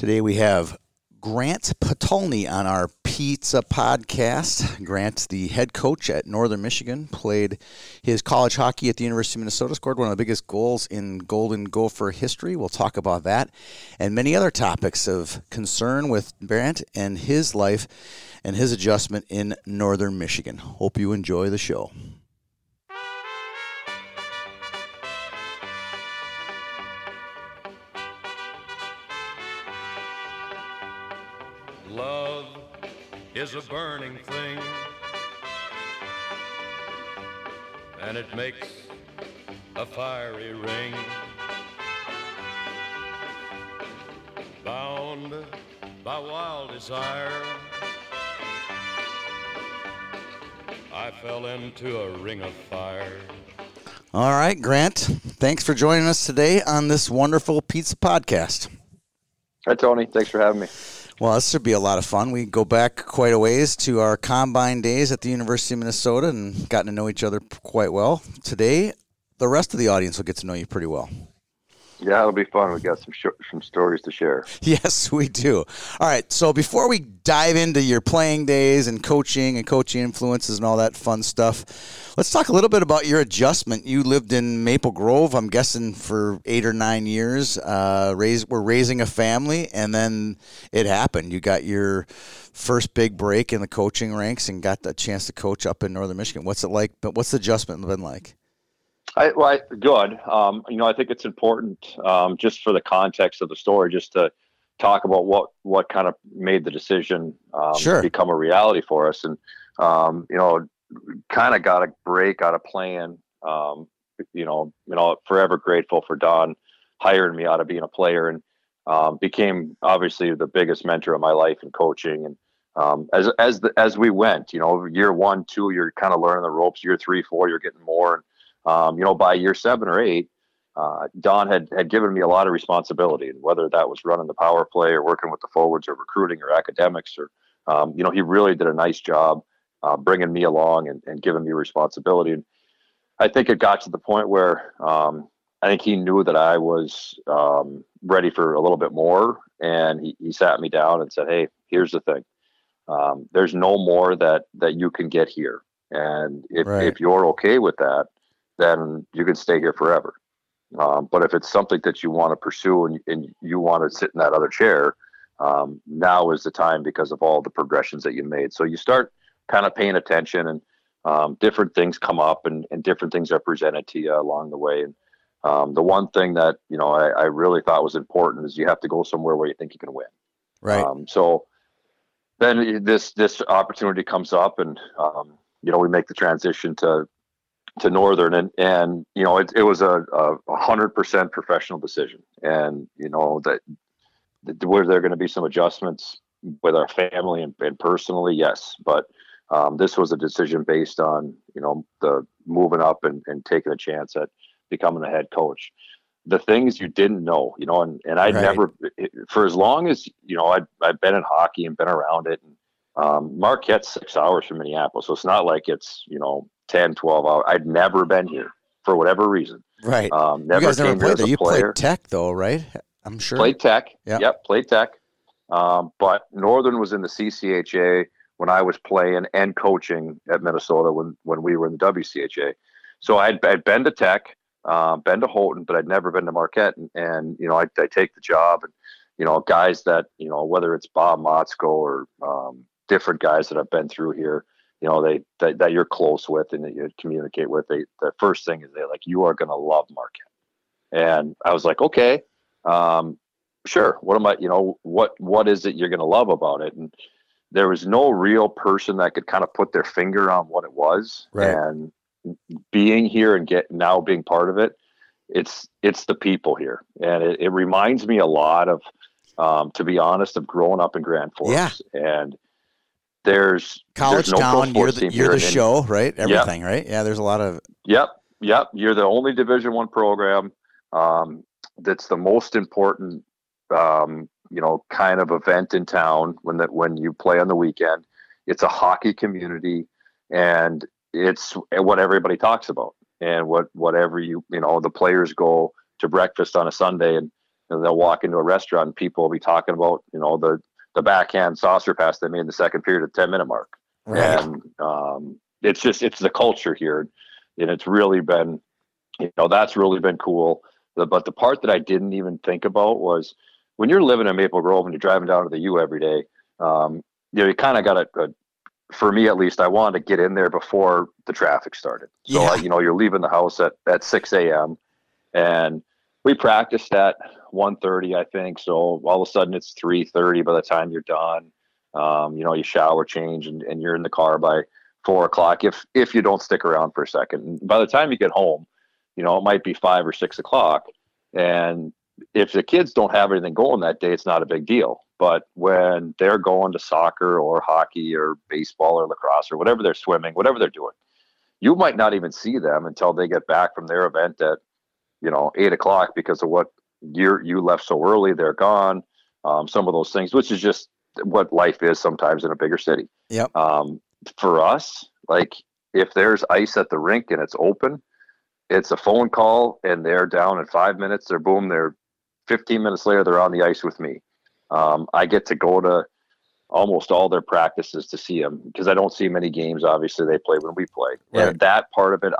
Today we have Grant Potulny on our pizza podcast. Grant, the head coach at Northern Michigan, played his college hockey at the University of Minnesota, scored one of the biggest goals in Golden Gopher history. We'll talk about that and many other topics of concern with Grant and his life and his adjustment in Northern Michigan. Hope you enjoy the show. Love is a burning thing, and it makes a fiery ring, bound by wild desire. I fell into a ring of fire. All right, Grant, thanks for joining us today on this wonderful pizza podcast. Hi, Tony. Thanks for having me. Well, this should be a lot of fun. We go back quite a ways to our combine days at the University of Minnesota and gotten to know each other quite well. Today, the rest of the audience will get to know you pretty well. Yeah, it'll be fun. We got some stories to share. Yes, we do. All right, so before we dive into your playing days and coaching influences and all that fun stuff, let's talk a little bit about your adjustment. You lived in Maple Grove, I'm guessing, for 8 or 9 years. We're raising a family, and then it happened. You got your first big break in the coaching ranks and got the chance to coach up in Northern Michigan. What's it like? But what's the adjustment been like? Good. I think it's important just for the context of the story, just to talk about what kind of made the decision become a reality for us. And, kind of got a break, got a plan, forever grateful for Don hiring me out of being a player, and became obviously the biggest mentor of my life in coaching. And as we went, year 1, 2, you're kind of learning the ropes. Year 3, 4, you're getting more. And, by year 7 or 8, Don had given me a lot of responsibility, and whether that was running the power play or working with the forwards or recruiting or academics, or, he really did a nice job bringing me along and giving me responsibility. And I think it got to the point where I think he knew that I was ready for a little bit more, and he sat me down and said, "Hey, here's the thing. There's no more that you can get here. And if you're okay with that, then you can stay here forever. But if it's something that you want to pursue and you want to sit in that other chair, now is the time because of all the progressions that you made." So you start kind of paying attention, and different things come up and different things are presented to you along the way. And the one thing that, I really thought was important is you have to go somewhere where you think you can win. Right. So then this opportunity comes up, and, we make the transition to Northern, and it was a 100% professional decision, and that were there going to be some adjustments with our family and personally, yes, but this was a decision based on the moving up and taking a chance at becoming a head coach. The things you didn't know, and I'd never, for as long as I've been in hockey and been around it. And, Marquette's 6 hours from Minneapolis, so it's not like it's 10, 12 hours. I'd never been here for whatever reason. Right. Never, you guys never played there. You played Tech, though, right? I'm sure. Played Tech. Yep, played Tech. But Northern was in the CCHA when I was playing and coaching at Minnesota when we were in the WCHA. So I'd been to Tech, been to Houghton, but I'd never been to Marquette. And I take the job, and guys that whether it's Bob Motzko or different guys that I've been through here, that you're close with and that you communicate with, the first thing is they're like, "You are going to love Marquette." And I was like, okay, sure. What am I, what is it you're going to love about it? And there was no real person that could kind of put their finger on what it was. Right. And being here and now being part of it, it's the people here. And it reminds me a lot of, to be honest, of growing up in Grand Forks. Yeah. And there's college town, you're the show, right? Everything, right? Yeah, there's a lot of. Yep. You're the only Division I program that's the most important, kind of event in town when you play on the weekend. It's a hockey community, and it's what everybody talks about, and whatever the players go to breakfast on a Sunday, and and they'll walk into a restaurant and people will be talking about, you know, the backhand saucer pass they made in the second period at the 10-minute mark. Right. And it's just, it's the culture here. And it's really been, you know, that's really been cool. But the part that I didn't even think about was when you're living in Maple Grove and you're driving down to the U every day, you know, you kind of got for me at least, I wanted to get in there before the traffic started. So, yeah. You know, you're leaving the house at 6 a.m. and we practiced at 1:30, I think. So all of a sudden it's 3:30 by the time you're done. You know, you shower, change, and you're in the car by 4 o'clock if you don't stick around for a second. And by the time you get home, you know, it might be 5 or 6 o'clock. And if the kids don't have anything going that day, it's not a big deal. But when they're going to soccer or hockey or baseball or lacrosse or whatever they're swimming, whatever they're doing, you might not even see them until they get back from their event at, you know, 8 o'clock because of what you left so early, they're gone. Some of those things, which is just what life is sometimes in a bigger city. Yep. For us, like if there's ice at the rink and it's open, it's a phone call and they're down in 5 minutes. They're boom. They're 15 minutes later, they're on the ice with me. I get to go to almost all their practices to see them because I don't see many games. Obviously, they play when we play. Right. And that part of it,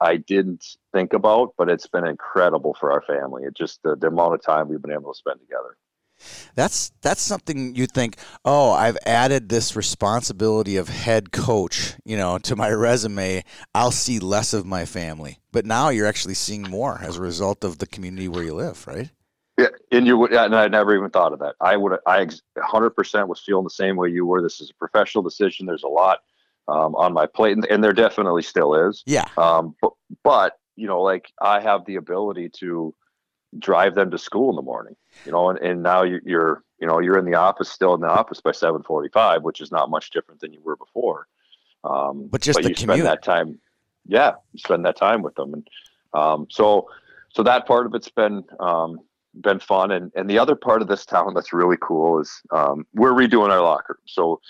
I didn't think about, but it's been incredible for our family. It just the amount of time we've been able to spend together. That's something you think, oh, I've added this responsibility of head coach, you know, to my resume. I'll see less of my family, but now you're actually seeing more as a result of the community where you live, right? Yeah, and I never even thought of that. I 100% was feeling the same way you were. This is a professional decision. There's a lot on my plate, and there definitely still is. Yeah. But you know, like I have the ability to drive them to school in the morning, you know, and now you're in the office, still in the office by 7:45, which is not much different than you were before. But you spend that time. Yeah. Spend that time with them. And so that part of it's been fun. And the other part of this town that's really cool is we're redoing our locker. So,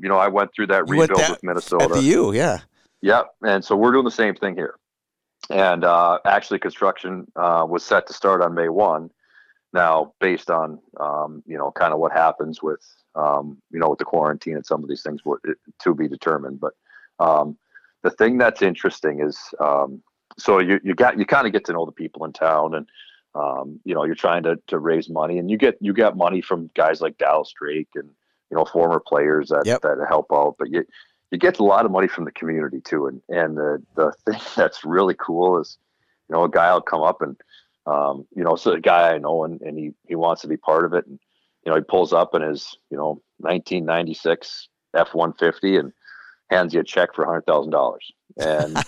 you know, I went through that rebuild with Minnesota. FDU, yeah. Yeah. And so we're doing the same thing here. And actually construction was set to start on May 1. Now, based on, you know, kind of what happens with, you know, with the quarantine and some of these things to be determined. But the thing that's interesting is so you kind of get to know the people in town and, you know, you're trying to raise money and you get money from guys like Dallas Drake and, you know, former players that help out. But you get a lot of money from the community too. And the thing that's really cool is, you know, a guy will come up and, you know, so a guy I know and he wants to be part of it. And, you know, he pulls up in his, you know, 1996 F-150 and hands you a check for $100,000. And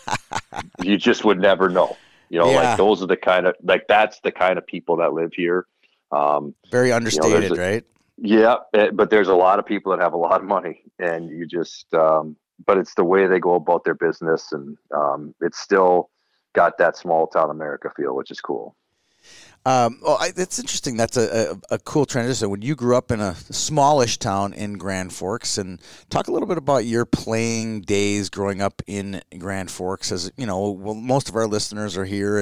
you just would never know, you know, like those are the kind of, like, that's the kind of people that live here. Very understated, you know, right? Yeah, but there's a lot of people that have a lot of money, and you just, but it's the way they go about their business, and it's still got that small town America feel, which is cool. Well, it's interesting. That's a cool transition. When you grew up in a smallish town in Grand Forks, and talk a little bit about your playing days growing up in Grand Forks. As you know, well, most of our listeners are here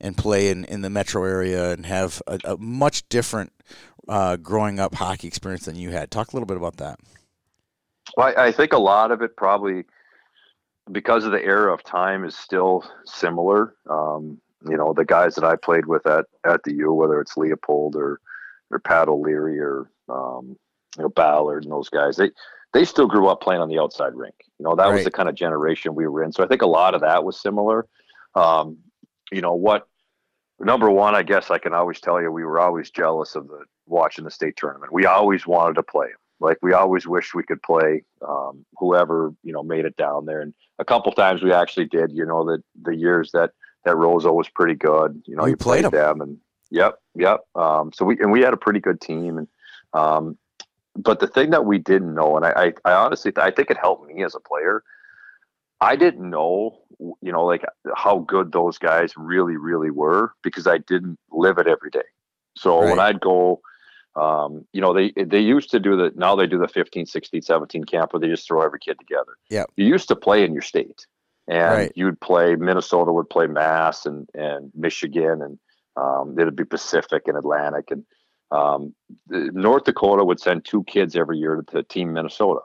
and play in the metro area and have a much different growing up hockey experience than you had. Talk a little bit about that. Well, I think a lot of it probably because of the era of time is still similar. You know, the guys that I played with at the U, whether it's Leopold or Pat O'Leary or, you know, Ballard and those guys, they still grew up playing on the outside rink. You know, that was the kind of generation we were in. So I think a lot of that was similar. You know, number one, I guess I can always tell you, we were always jealous of watching the state tournament. We always wanted to play. Like we always wished we could play whoever, you know, made it down there. And a couple times we actually did, you know, the years that Roseau was pretty good. You know, you played them and yep. So we had a pretty good team. And, but the thing that we didn't know, and I honestly, I think it helped me as a player. I didn't know, you know, like how good those guys really, really were because I didn't live it every day. So when I'd go, you know, they used to do now they do the 15, 16, 17 camp where they just throw every kid together. Yeah. You used to play in your state. And you'd play, Minnesota would play Mass and Michigan and It'd be Pacific and Atlantic, and North Dakota would send two kids every year to Team Minnesota.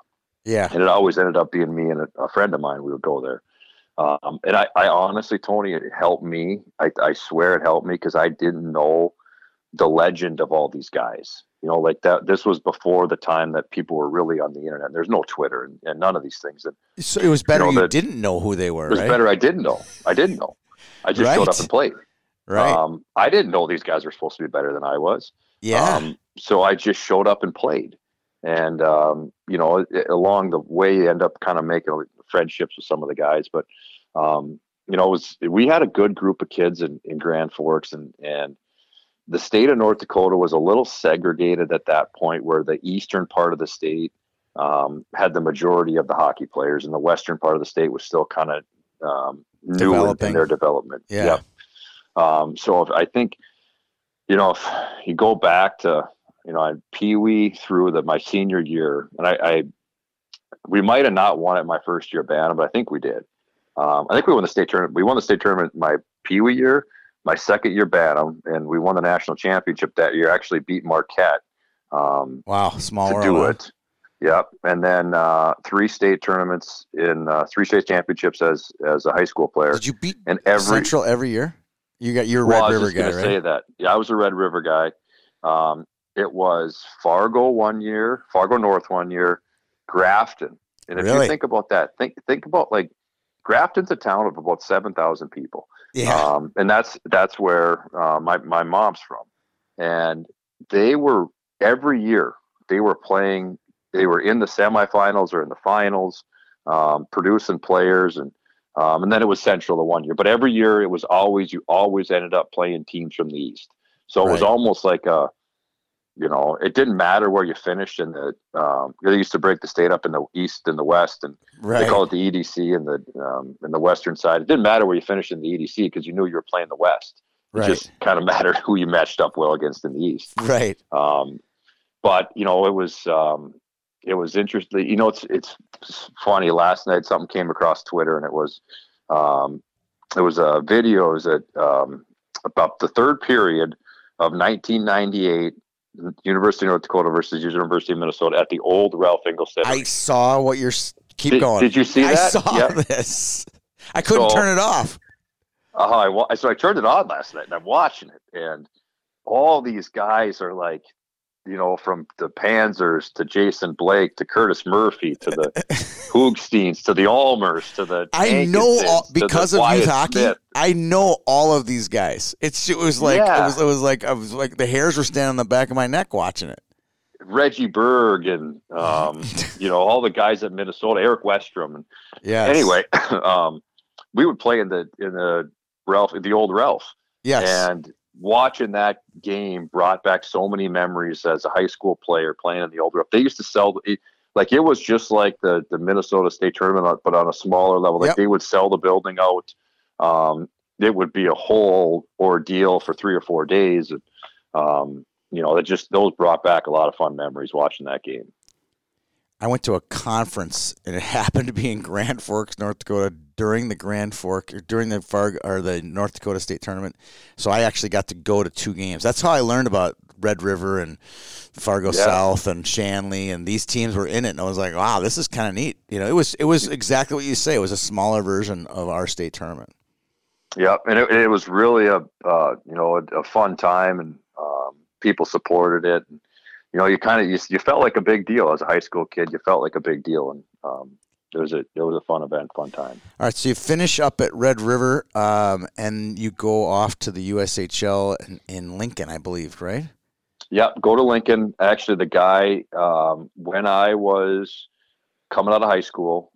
Yeah, and it always ended up being me and a friend of mine. We would go there, and I honestly, Tony, it helped me. I swear it helped me because I didn't know the legend of all these guys. You know, like that. This was before the time that people were really on the internet. There's no Twitter and none of these things. And so it was better you didn't know who they were. It was better. I didn't know. I just showed up and played. Right. I didn't know these guys were supposed to be better than I was. Yeah. So I just showed up and played. And, you know, along the way, you end up kind of making friendships with some of the guys. But, you know, we had a good group of kids in Grand Forks. And the state of North Dakota was a little segregated at that point, where the eastern part of the state had the majority of the hockey players, and the western part of the state was still kind of new in their development. Yeah. Yep. So if, I think, you know, if you go back to, you know, I Pee-wee through my senior year, and we might have not won it my first year at Bantam, but I think we did. I think we won the state tournament. We won the state tournament my Pee-wee year, my second year Bantam, and we won the national championship that year. Actually beat Marquette. Wow, small world. To do it. Yep. And then three state tournaments in three state championships as a high school player. Did you beat Central every year? You got your Red River guy, right? I was just going to say that. Yeah, I was a Red River guy. It was Fargo one year, Fargo North one year, Grafton. And if you think about that, think about, like, Grafton's a town of about 7,000 people. Yeah. And that's where my mom's from. And they were, every year, they were playing, they were in the semifinals or in the finals, producing players. And then it was Central the one year. But every year, it was always, you always ended up playing teams from the East. So it was almost like a, you know, it didn't matter where you finished in the they used to break the state up in the East and the West, and they call it the EDC and the Western side. It didn't matter where you finished in the EDC because you knew you were playing the West. It just kind of mattered who you matched up well against in the East. Right. But you know, it was interesting. You know, it's funny. Last night something came across Twitter, and it was a video. It was about the third period of 1998. University of North Dakota versus University of Minnesota at the old Ralph Engelstad. I saw what you're going. Did you see that? I saw this. I couldn't turn it off. So I turned it on last night, and I'm watching it, and all these guys are like, you know, from the Panzers to Jason Blake to Curtis Murphy to the Hoogsteins to the Almers to the because of youth hockey. Smith. I know all of these guys. It was like the hairs were standing on the back of my neck watching it. Reggie Berg and you know, all the guys at Minnesota, Eric Westrom. And anyway, we would play in the old Ralph. Yes. And watching that game brought back so many memories as a high school player playing in the old Ralph. They used to sell it was just like the Minnesota State Tournament, but on a smaller level. Like they would sell the building out. It would be a whole ordeal for 3 or 4 days. And, you know, those brought back a lot of fun memories watching that game. I went to a conference, and it happened to be in Grand Forks, North Dakota, during the North Dakota State Tournament. So I actually got to go to two games. That's how I learned about Red River and Fargo South and Shanley, and these teams were in it. And I was like, wow, this is kind of neat. You know, it was exactly what you say. It was a smaller version of our state tournament. Yeah, and it was really a fun time, and people supported it. And, you know, you felt like a big deal as a high school kid. You felt like a big deal, and it was a fun event, fun time. All right, so you finish up at Red River, and you go off to the USHL in Lincoln, I believe, right? Yeah, go to Lincoln. Actually, the guy when I was coming out of high school,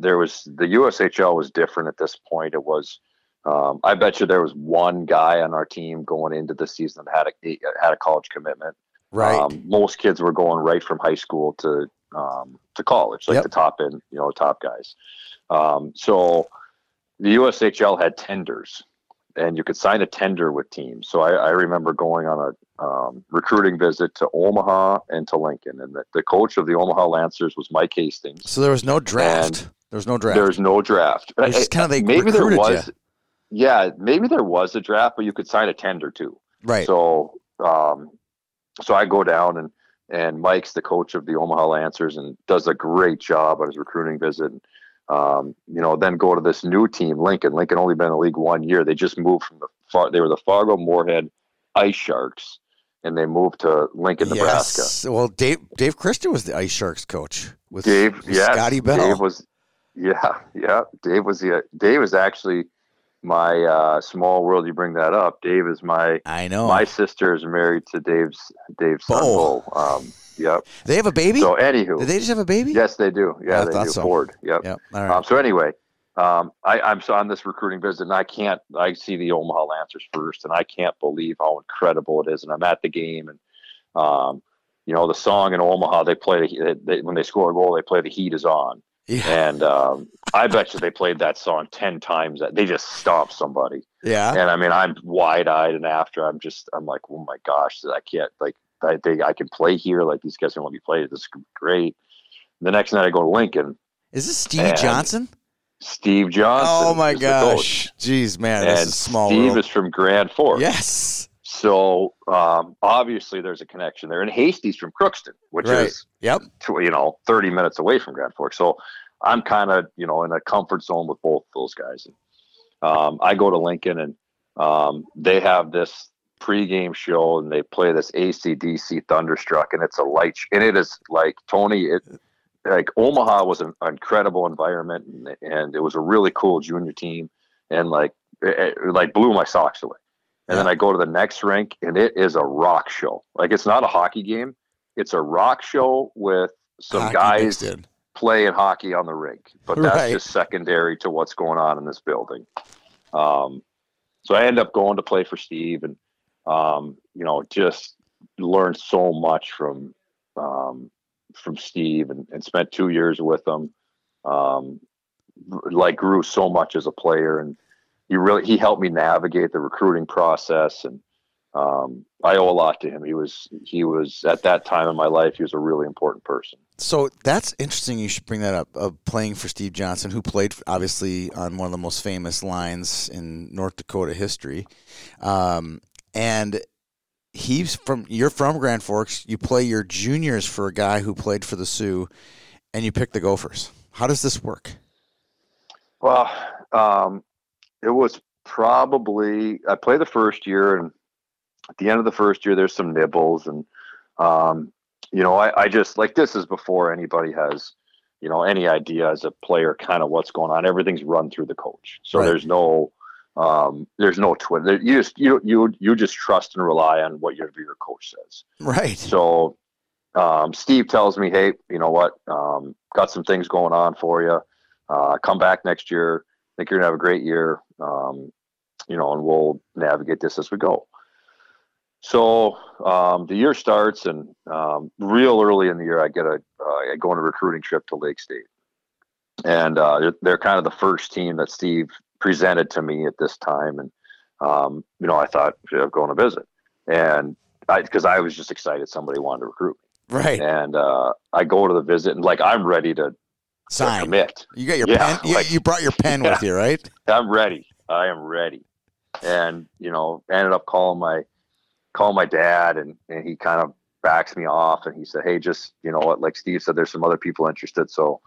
there was the USHL was different at this point. It was. I bet you there was one guy on our team going into the season that had a college commitment. Right. Most kids were going right from high school to college, like the top end, you know, top guys. So the USHL had tenders, and you could sign a tender with teams. So I remember going on a recruiting visit to Omaha and to Lincoln, and the coach of the Omaha Lancers was Mike Hastings. So there was no draft. There was no draft. It's kind of maybe there was. You. yeah, maybe there was a draft, but you could sign a tender too. Right. So I go down and Mike's the coach of the Omaha Lancers and does a great job on his recruiting visit. Then go to this new team, Lincoln. Lincoln only been in the league 1 year. They just moved from they were the Fargo Moorhead Ice Sharks, and they moved to Lincoln, Nebraska. Well, Dave Christian was the Ice Sharks coach with Scotty Bell. Dave is actually my small world. You bring that up. Dave is my sister is married to Dave's son, Bo. Yep. They have a baby? So anywho. Did they just have a baby? Yes, they do. Yeah, they do. So. Ford. Yep. All right. I'm on this recruiting visit, and I see the Omaha Lancers first, and I can't believe how incredible it is. And I'm at the game, and the song in Omaha, they play when they score a goal, they play "The Heat Is On." Yeah. And I bet you they played that song 10 times. They just stomped somebody. Yeah. And I mean, I'm wide-eyed, and after I'm like, oh my gosh, I can't I think I can play here. Like, these guys don't let me play. This is great. The next night I go to Lincoln. Is this Steve Johnson? Steve Johnson. Oh my gosh. Jeez, man. This is small. Steve is from Grand Forks. Yes. So obviously there's a connection there. And Hastings from Crookston, which is 30 minutes away from Grand Forks. So I'm kind of, in a comfort zone with both those guys. I go to Lincoln and they have this pregame show, and they play this AC/DC Thunderstruck, and it's a light and it is like, Tony, Omaha was an incredible environment, and it was a really cool junior team, and it blew my socks away. And then I go to the next rink, and it is a rock show. Like, it's not a hockey game, it's a rock show with some hockey guys playing hockey on the rink, but that's just secondary to what's going on in this building. So I end up going to play for Steve, and just learned so much from Steve, and spent 2 years with him. Grew so much as a player, and he helped me navigate the recruiting process. And I owe a lot to him. He was at that time in my life, he was a really important person. So that's interesting. You should bring that up, of playing for Steve Johnson, who played obviously on one of the most famous lines in North Dakota history. And you're from Grand Forks. You play your juniors for a guy who played for the Sioux, and you pick the Gophers. How does this work? Well, it was probably, I played the first year, and at the end of the first year, there's some nibbles, and I just, like, this is before anybody has, any idea as a player kind of what's going on. Everything's run through the coach, so there's no Twitter. You just trust and rely on what your coach says. Right. So, Steve tells me, hey, you know what? Got some things going on for you. Come back next year. I think you're gonna have a great year. And we'll navigate this as we go. So, the year starts, and, real early in the year, I get I go on a recruiting trip to Lake State, and, they're kind of the first team that Steve presented to me at this time. And, I thought, I'm going to visit, and because I was just excited somebody wanted to recruit me. Right. And, I go to the visit, and I'm ready to sign, commit. You got your pen. You brought your pen with you, right? I'm ready. I am ready. And, ended up calling my dad, and he kind of backs me off, and he said, hey, just, what, like Steve said, there's some other people interested. So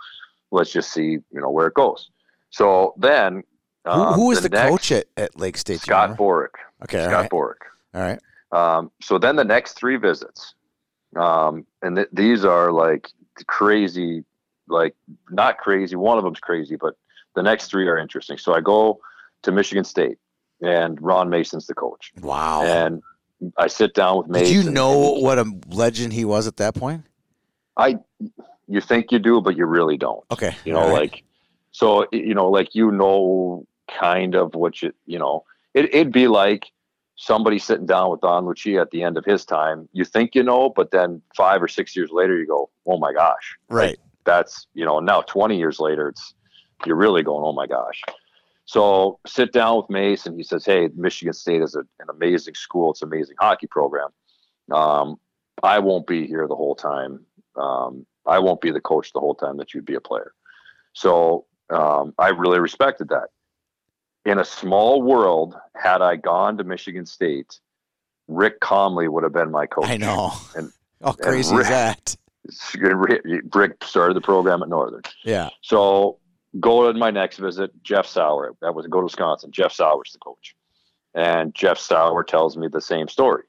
let's just see, where it goes. So then, who was the coach at Lake State? Scott Borick. Okay. Scott Borick. All right. So then the next three visits, and these are crazy, not crazy. One of them's crazy, but the next three are interesting. So I go to Michigan State, and Ron Mason's the coach. Wow. And I sit down with Mason. Did you know what a legend he was at that point? You think you do, but you really don't. Okay. So, kind of what it'd be like somebody sitting down with Don Lucia at the end of his time. You think you know, but then 5 or 6 years later, you go, oh my gosh. Right. That's, now 20 years later, you're really going, oh my gosh. So sit down with Mace, and he says, hey, Michigan State is an amazing school. It's an amazing hockey program. I won't be here the whole time. I won't be the coach the whole time that you'd be a player. So I really respected that. in a small world, had I gone to Michigan State, Rick Comley would have been my coach. I know. And, how crazy and Rick, is that? Rick started the program at Northern. Yeah. So go to my next visit, Jeff Sauer. That was go to Wisconsin. Jeff Sauer's the coach. And Jeff Sauer tells me the same story.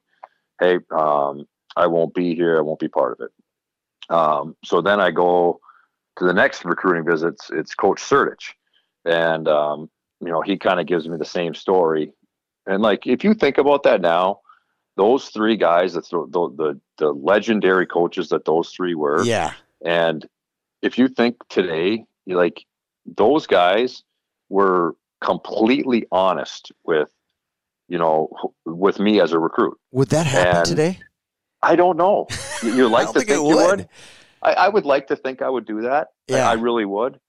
Hey, I won't be here. I won't be part of it. So then I go to the next recruiting visits. It's Coach Sertich. And, you know, he kind of gives me the same story. And, like, if you think about that now, those three guys, the legendary coaches that those three were. Yeah. And if you think today, like, those guys were completely honest with, you know, with me as a recruit. Would that happen today? I don't know. You like to think you would. I would like to think I would do that. Yeah. I really would.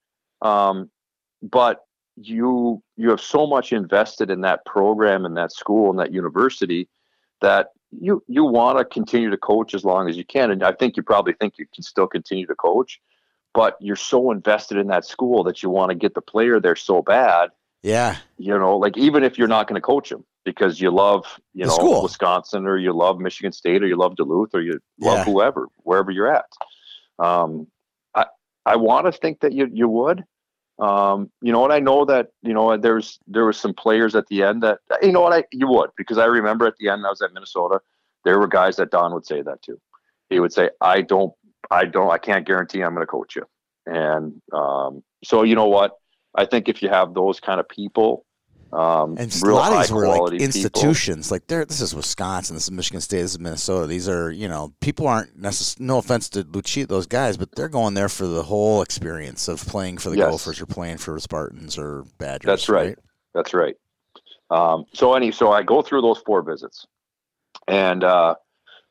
But you have so much invested in that program and that school and that university that you want to continue to coach as long as you can. And I think you probably think you can still continue to coach, but you're so invested in that school that you want to get the player there so bad. Yeah. You know, like, even if you're not going to coach them because you love, you know, school. Wisconsin, or you love Michigan State, or you love Duluth, or you love whoever, wherever you're at. I want to think that you would, you know, and I know that, you know, there were some players at the end that, you know what, you would, because I remember at the end I was at Minnesota, there were guys that Don would say that to. He would say, I can't guarantee I'm going to coach you. And, so you know what, I think if you have those kind of people, and a lot of these were like institutions, people. Like this is Wisconsin, this is Michigan State, this is Minnesota. These are, you know, people aren't necessarily, no offense to Lucia, those guys, but they're going there for the whole experience of playing for the Gophers or playing for Spartans or Badgers. That's right. That's right. So I go through those four visits, and I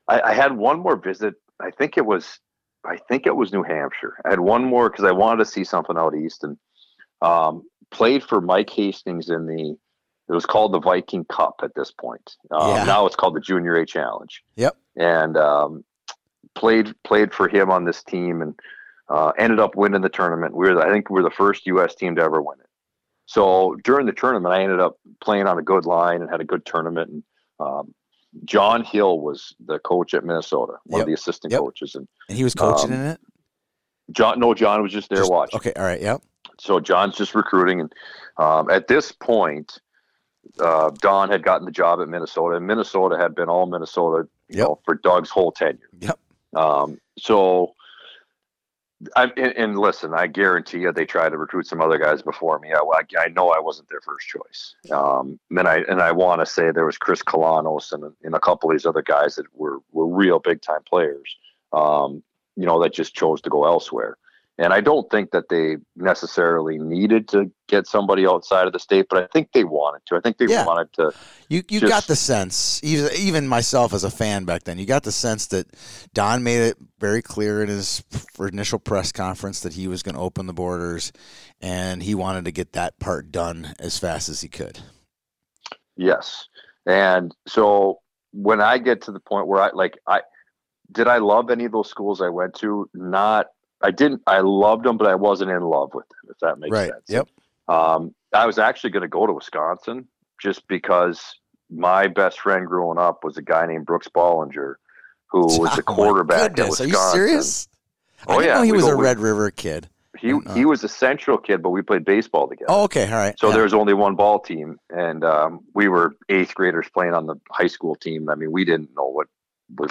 had one more visit. I think it was New Hampshire. I had one more because I wanted to see something out east, and played for Mike Hastings in it was called the Viking Cup at this point. Now it's called the Junior A Challenge. Yep. And played for him on this team, and ended up winning the tournament. I think we were the first U.S. team to ever win it. So during the tournament, I ended up playing on a good line and had a good tournament. And John Hill was the coach at Minnesota, one of the assistant coaches. And he was coaching in it? John was just there watching. Okay, all right, yep. So John's just recruiting, and at this point, Don had gotten the job at Minnesota, and Minnesota had been all Minnesota, you know, for Doug's whole tenure. Yep. So, listen, I guarantee you, they tried to recruit some other guys before me. I know I wasn't their first choice. And I want to say there was Chris Kalanos and a couple of these other guys that were real big time players. You know, that just chose to go elsewhere. And I don't think that they necessarily needed to get somebody outside of the state, but I think they wanted to. I think they wanted to. You just got the sense, even myself as a fan back then, you got the sense that Don made it very clear in his initial press conference that he was going to open the borders, and he wanted to get that part done as fast as he could. Yes. And so when I get to the point where I love any of those schools I went to? Not. I didn't. I loved them, but I wasn't in love with them, if that makes sense. Yep. I was actually going to go to Wisconsin just because my best friend growing up was a guy named Brooks Bollinger, who was the quarterback at Wisconsin. Are you serious? Oh, yeah. I know he was a Red River kid. He was a Central kid, but we played baseball together. Oh, okay. All right. So there was only one ball team, and we were eighth graders playing on the high school team. I mean, we didn't know what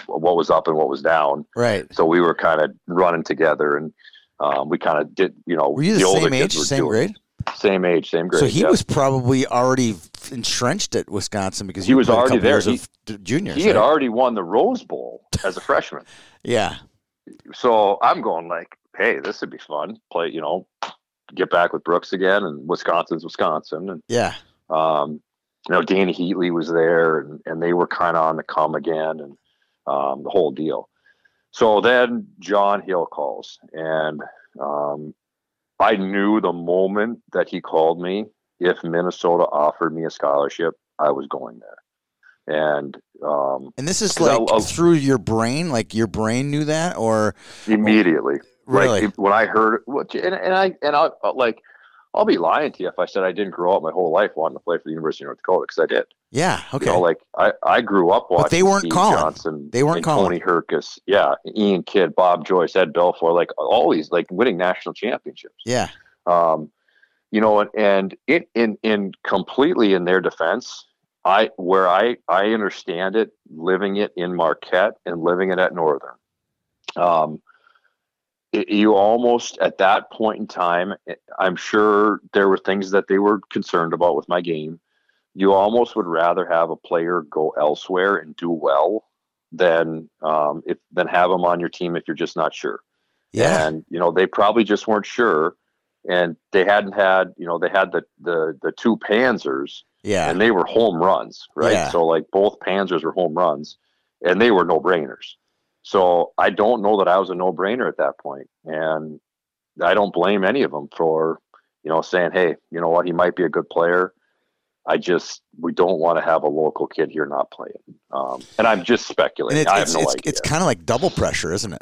was up and what was down. Right. So we were kind of running together, and we kind of did, you know. Were you the same age, same grade? Same age, same grade. So he was probably already entrenched at Wisconsin because he was already there. Juniors. He had already won the Rose Bowl as a freshman. Yeah. So I'm going like, hey, this would be fun. Play, you know, get back with Brooks again, and Wisconsin's Wisconsin. And, you know, Danny Heatley was there, and they were kind of on the come again, and the whole deal. So then John Hill calls, and I knew the moment that he called me, if Minnesota offered me a scholarship, I was going there. And this is like through your brain, like your brain knew that, or immediately, really? Like when I heard, and I like I'll be lying to you if I said I didn't grow up my whole life wanting to play for the University of North Dakota, because I did. Yeah, okay. You know, like I grew up watching. But they weren't Steve calling. Johnson, they weren't calling. Tony Herkus, yeah, Ian Kidd, Bob Joyce, Ed Belfour, like all these, like winning national championships. Yeah. You know, and it in completely in their defense, I understand it, living it in Marquette and living it at Northern. You almost at that point in time, I'm sure there were things that they were concerned about with my game. You almost would rather have a player go elsewhere and do well than have them on your team if you're just not sure. Yeah. And, you know, they probably just weren't sure. And they hadn't had, you know, they had the two Panzers. Yeah. And they were home runs, right? Yeah. So, like, both Panzers were home runs, and they were no-brainers. So I don't know that I was a no-brainer at that point. And I don't blame any of them for, you know, saying, hey, you know what, he might be a good player. We don't want to have a local kid here not playing. And I'm just speculating. I have no idea. It's kind of like double pressure, isn't it?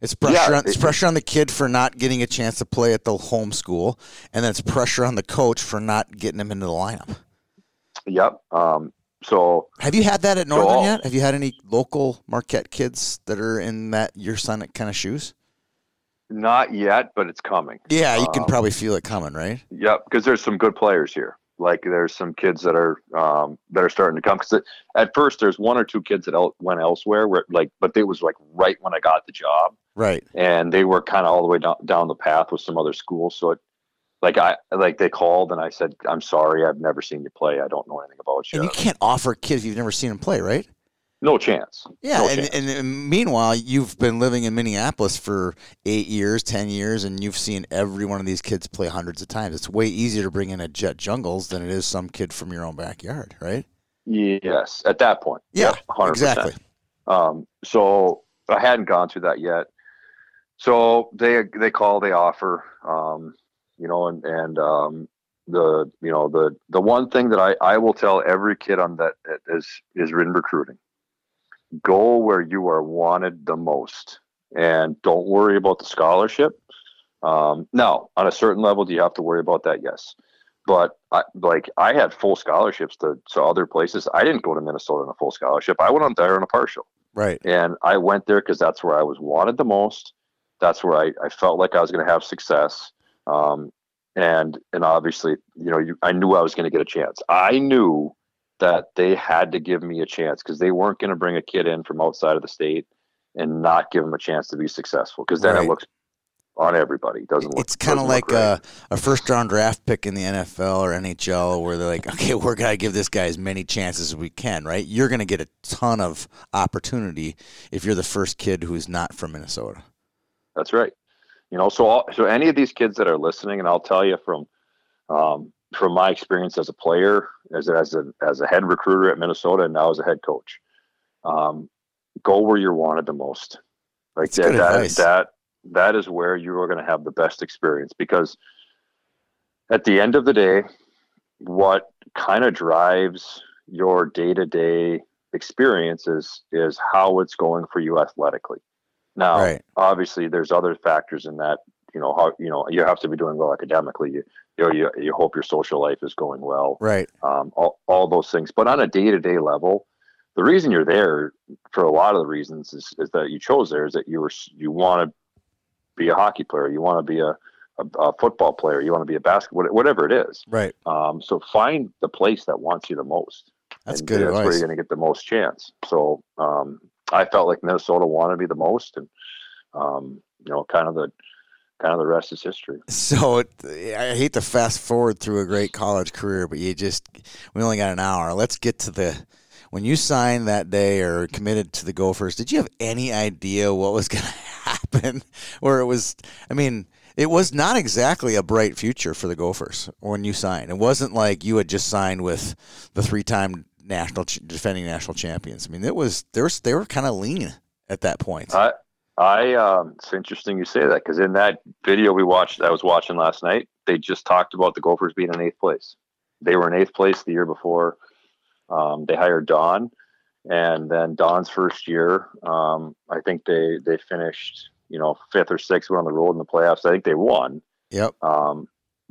It's pressure, it's pressure on the kid for not getting a chance to play at the home school, and then it's pressure on the coach for not getting him into the lineup. Yep. So have you had that at Northern yet? Have you had any local Marquette kids that are in that your son kind of shoes? Not yet, but it's coming. Yeah, you can probably feel it coming, right? Yep, because there's some good players here. Like there's some kids that are starting to come. Because at first there's one or two kids that went elsewhere, but it was like right when I got the job, right? And they were kind of all the way down the path with some other schools. So they called and I said, I'm sorry, I've never seen you play. I don't know anything about you. And you can't offer kids you've never seen them play, right? No chance. Yeah. And meanwhile, you've been living in Minneapolis for 8 years, 10 years, and you've seen every one of these kids play hundreds of times. It's way easier to bring in a Jet Jungles than it is some kid from your own backyard, right? Yes. At that point. Yeah. 100%. Exactly. So I hadn't gone through that yet. So they call, they offer, you know, and the one thing that I will tell every kid on that is in recruiting, go where you are wanted the most, and don't worry about the scholarship. Now, on a certain level, do you have to worry about that? Yes, but I had full scholarships to other places. I didn't go to Minnesota on a full scholarship. I went on there on a partial. Right, and I went there because that's where I was wanted the most. That's where I felt like I was going to have success. And obviously, you know, I knew I was going to get a chance. I knew that they had to give me a chance because they weren't going to bring a kid in from outside of the state and not give him a chance to be successful. Because then It looks on everybody. It's kind of like a first round draft pick in the NFL or NHL where they're like, okay, we're going to give this guy as many chances as we can, right? You're going to get a ton of opportunity if you're the first kid who's not from Minnesota. That's right. You know, so any of these kids that are listening, and I'll tell you from my experience as a player, as a head recruiter at Minnesota, and now as a head coach, go where you're wanted the most. Like that is where you are going to have the best experience, because at the end of the day, what kind of drives your day-to-day experience is how it's going for you athletically. Now, Obviously, there's other factors in that. You know, how, you know, you have to be doing well academically. You hope your social life is going well. Right. All those things. But on a day-to-day level, the reason you're there, for a lot of the reasons, is that you chose there, is that you want to be a hockey player, you want to be a football player, you want to be a basketball, whatever it is. Right. So find the place that wants you the most. That's good advice. Where you're going to get the most chance. So, I felt like Minnesota wanted me the most, and you know, kind of the rest is history. So I hate to fast forward through a great college career, but we only got an hour. Let's get to when you signed that day or committed to the Gophers. Did you have any idea what was going to happen, or it was not exactly a bright future for the Gophers when you signed? It wasn't like you had just signed with the three-time defending national champions. I mean, they were kind of lean at that point. It's interesting you say that, because in that video I was watching last night, they just talked about the Gophers being in 8th place. They were in 8th place the year before. They hired Don, and then Don's first year, I think they finished, you know, 5th or 6th. Went on the road in the playoffs. I think they won. Yep.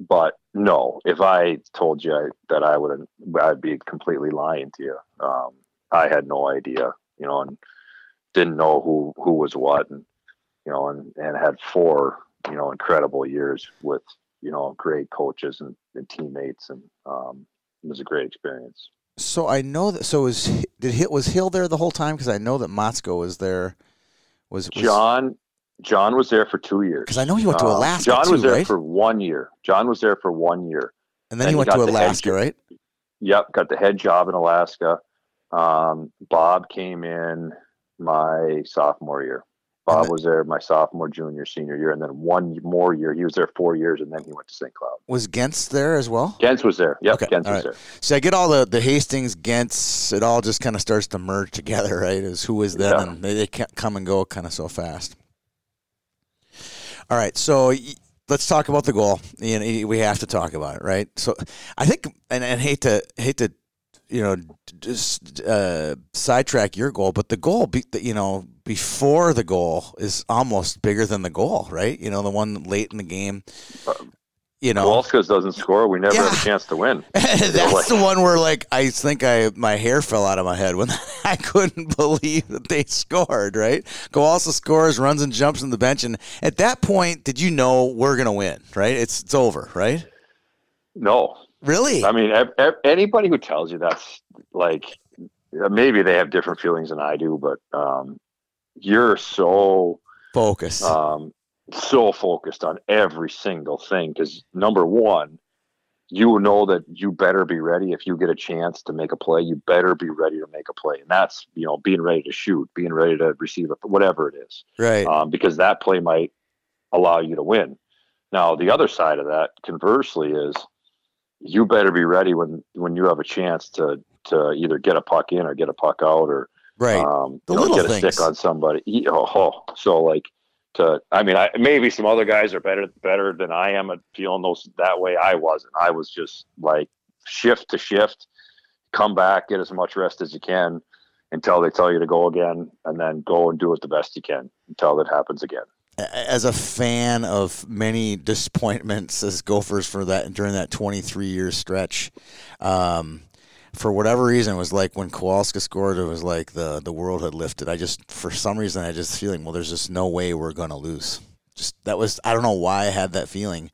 But no, if I told you that I wouldn't, I'd be completely lying to you. I had no idea, you know, and didn't know who was what, and, you know, and had four, you know, incredible years with, you know, great coaches and teammates. And, it was a great experience. So I know that, so was Hill there the whole time? Cause I know that Motzko was there. John was there for 2 years. Cause I know he went to Alaska. John was there for 1 year. John was there for 1 year. And then he went to Alaska, right? Yep. Got the head job in Alaska. Bob came in my sophomore year. Bob was there my sophomore, junior, senior year, and then one more year. He was there 4 years, and then he went to St. Cloud. Was Gentz there as well? Gentz was there. Yep, okay. Gentz was there. So I get all the Hastings, Gentz, it all just kind of starts to merge together, right, as who was then, and they can't come and go kind of so fast. All right, so let's talk about the goal. You know, we have to talk about it, right? So I think, and hate to, you know, just sidetrack your goal, but the goal, you know, before the goal is almost bigger than the goal, right? You know, the one late in the game, you know. Walskas doesn't score. We never have a chance to win. That's the one where, like, I think my hair fell out of my head when I couldn't believe that they scored, right? Kowalski scores, runs and jumps on the bench. And at that point, did you know we're going to win, right? It's over, right? No. Really? I mean, anybody who tells you that's like, maybe they have different feelings than I do, but you're so focused, on every single thing. Because number one, you know that you better be ready. If you get a chance to make a play, you better be ready to make a play. And that's, you know, being ready to shoot, being ready to receive it, whatever it is. Right. Because that play might allow you to win. Now, the other side of that, conversely, is you better be ready when you have a chance to either get a puck in or get a puck out, or right, the little get a things. Stick on somebody. So like maybe some other guys are better than I am at feeling those that way. I wasn't. I was just like shift to shift, come back, get as much rest as you can until they tell you to go again, and then go and do it the best you can until it happens again. As a fan of many disappointments as Gophers for that during that 23-year stretch, for whatever reason, it was like when Kowalski scored, it was like the world had lifted. For some reason, I just feeling, well, there's just no way we're going to lose. I don't know why I had that feeling,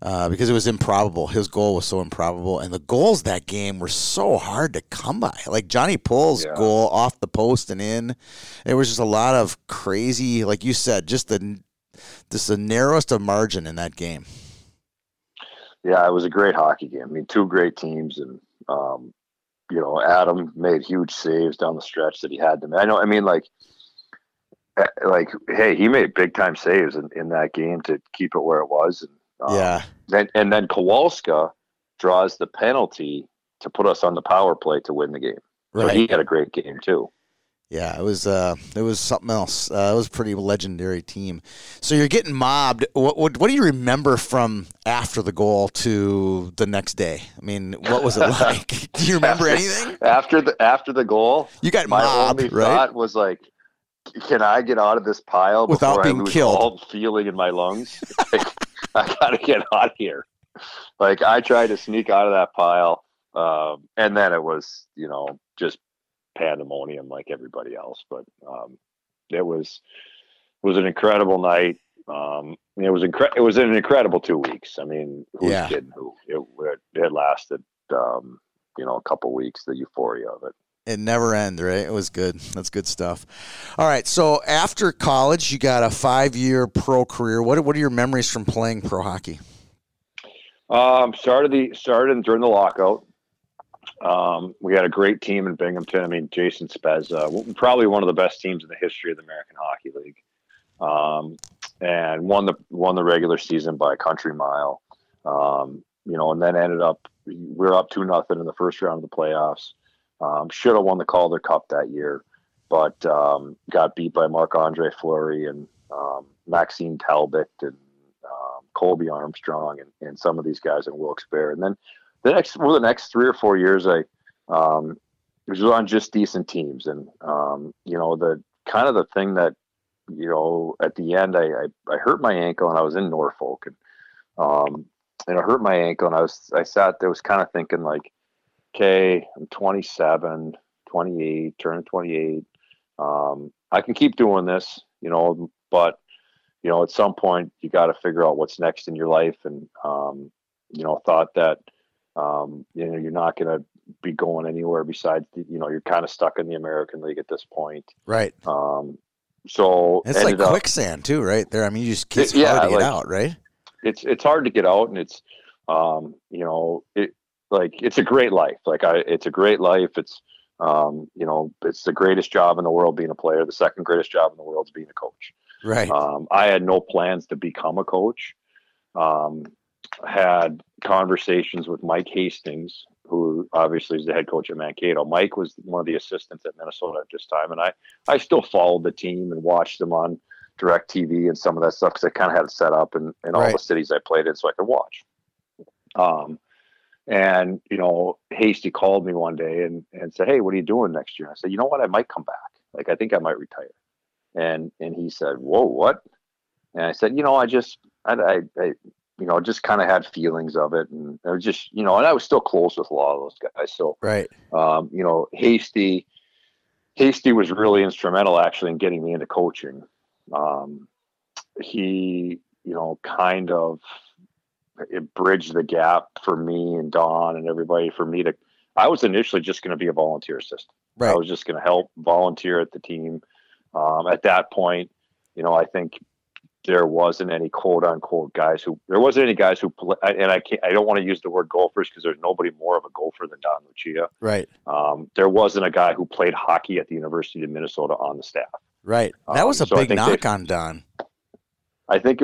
because it was improbable. His goal was so improbable, and the goals that game were so hard to come by. Like Johnny Pohl's goal off the post and in, there was just a lot of crazy, like you said, just the narrowest of margin in that game. Yeah, it was a great hockey game. I mean, two great teams, and you know, Adam made huge saves down the stretch that he had to make. I know. I mean, like, hey, he made big time saves in that game to keep it where it was. And, then Kowalski draws the penalty to put us on the power play to win the game. Right. So he had a great game too. Yeah, it was something else. It was a pretty legendary team. So you're getting mobbed. What do you remember from after the goal to the next day? I mean, what was it like? Do you remember anything? After the goal, you got mobbed, right? My only thought was like, can I get out of this pile without being killed? All feeling in my lungs. Like, I gotta get out of here. Like, I tried to sneak out of that pile, and then it was, you know, just pandemonium like everybody else. But it was an incredible night. It was an incredible 2 weeks. I mean, who's kidding who? It lasted, you know, a couple weeks. The euphoria of it. It never ends, right? It was good. That's good stuff. All right. So after college, you got a 5-year pro career. What are your memories from playing pro hockey? Started during the lockout. We had a great team in Binghamton. I mean, Jason Spezza, probably one of the best teams in the history of the American Hockey League, and won the regular season by a country mile. You know, and then ended up we were up 2-0 in the first round of the playoffs. Should have won the Calder Cup that year, but got beat by Marc-Andre Fleury and Maxime Talbot and Colby Armstrong and some of these guys in Wilkes-Barre. And then the next 3 or 4 years, I was on just decent teams. And, you know, the kind of the thing that, you know, at the end, I hurt my ankle and I was in Norfolk. And and it hurt my ankle. And I sat there, was kind of thinking like, okay, I'm 27, 28, turning 28. I can keep doing this, you know, but you know, at some point you got to figure out what's next in your life. And, you know, thought that, you know, you're not going to be going anywhere besides, you know, you're kind of stuck in the American League at this point. Right. So it's like quicksand too, right there. I mean, you just keep hard to get out, right? It's hard to get out, and it's, you know, it's a great life. It's a great life. It's, you know, it's the greatest job in the world being a player. The second greatest job in the world is being a coach. Right. I had no plans to become a coach. Had conversations with Mike Hastings, who obviously is the head coach at Mankato. Mike was one of the assistants at Minnesota at this time. And I still followed the team and watched them on DirecTV and some of that stuff, because I kind of had it set up in all the cities I played in so I could watch. And, you know, Hasty called me one day and said, "Hey, what are you doing next year?" And I said, "You know what? I might come back. Like, I think I might retire." And he said, "Whoa, what?" And I said, "You know, I you know, just kind of had feelings of it." And I was just, you know, and I was still close with a lot of those guys. So, you know, Hasty was really instrumental actually in getting me into coaching. He, you know, kind of, it bridged the gap for me and Don and everybody for me to, I was initially just going to be a volunteer assistant. Right. I was just going to help volunteer at the team. At that point, you know, I think there wasn't any guys who play, and I don't want to use the word Gophers because there's nobody more of a Gopher than Don Lucia. Right. There wasn't a guy who played hockey at the University of Minnesota on the staff. Right. That was a big knock on Don. I think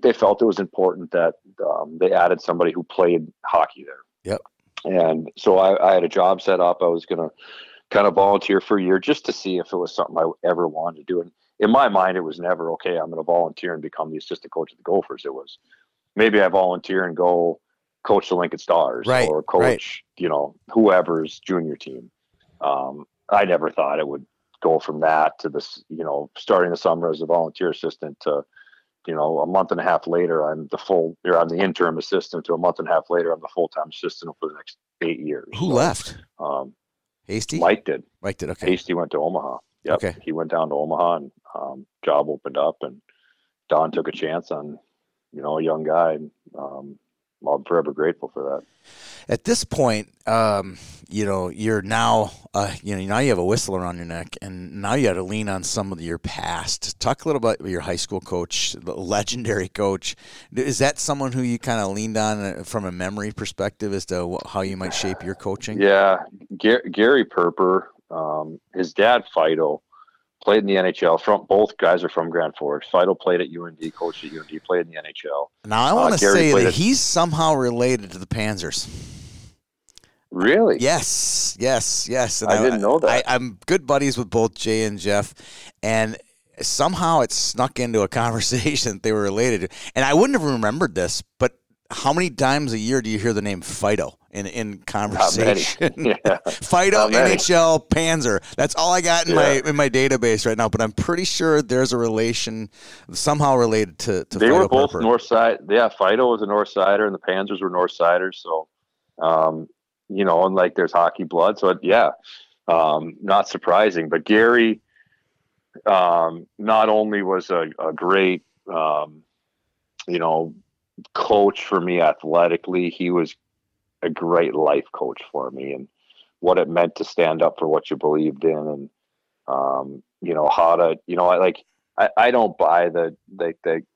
they felt it was important that they added somebody who played hockey there. Yep. And so I had a job set up. I was going to kind of volunteer for a year just to see if it was something I ever wanted to do. And in my mind, it was never, okay, I'm going to volunteer and become the assistant coach of the Gophers. It was, maybe I volunteer and go coach the Lincoln Stars or coach, you know, whoever's junior team. I never thought it would go from that to this, you know, starting the summer as a volunteer assistant to, you know, a month and a half later, I'm the interim assistant to a month and a half later, I'm the full-time assistant for the next 8 years. Who left? Hasty? Mike did. Okay. Hasty went to Omaha. Yep. Okay. He went down to Omaha and job opened up, and Don took a chance on, you know, a young guy. And, I'm forever grateful for that. At this point, you know, you're now, now you have a whistle around your neck, and now you got to lean on some of your past. Talk a little bit about your high school coach, the legendary coach. Is that someone who you kind of leaned on from a memory perspective as to how you might shape your coaching? Yeah, Gary Perper, his dad Fido, played in the NHL. Both guys are from Grand Forks. Fido played at UND, coached at UND, played in the NHL. Now, I want to say that he's somehow related to the Panzers. Really? Yes. And I didn't know that. I'm good buddies with both Jay and Jeff, and somehow it snuck into a conversation that they were related to. And I wouldn't have remembered this, but how many times a year do you hear the name Fido in conversation? Yeah. Fido, NHL, Panzer. That's all I got in my database right now. But I'm pretty sure there's a relation somehow related to Fido. They were both North Side. Yeah, Fido was a North Sider, and the Panzers were North Siders. So, you know, and like there's hockey blood. So yeah, not surprising. But Gary, not only was a great, you know, coach for me athletically, he was a great life coach for me, and what it meant to stand up for what you believed in, and you know, how to, you know, I don't buy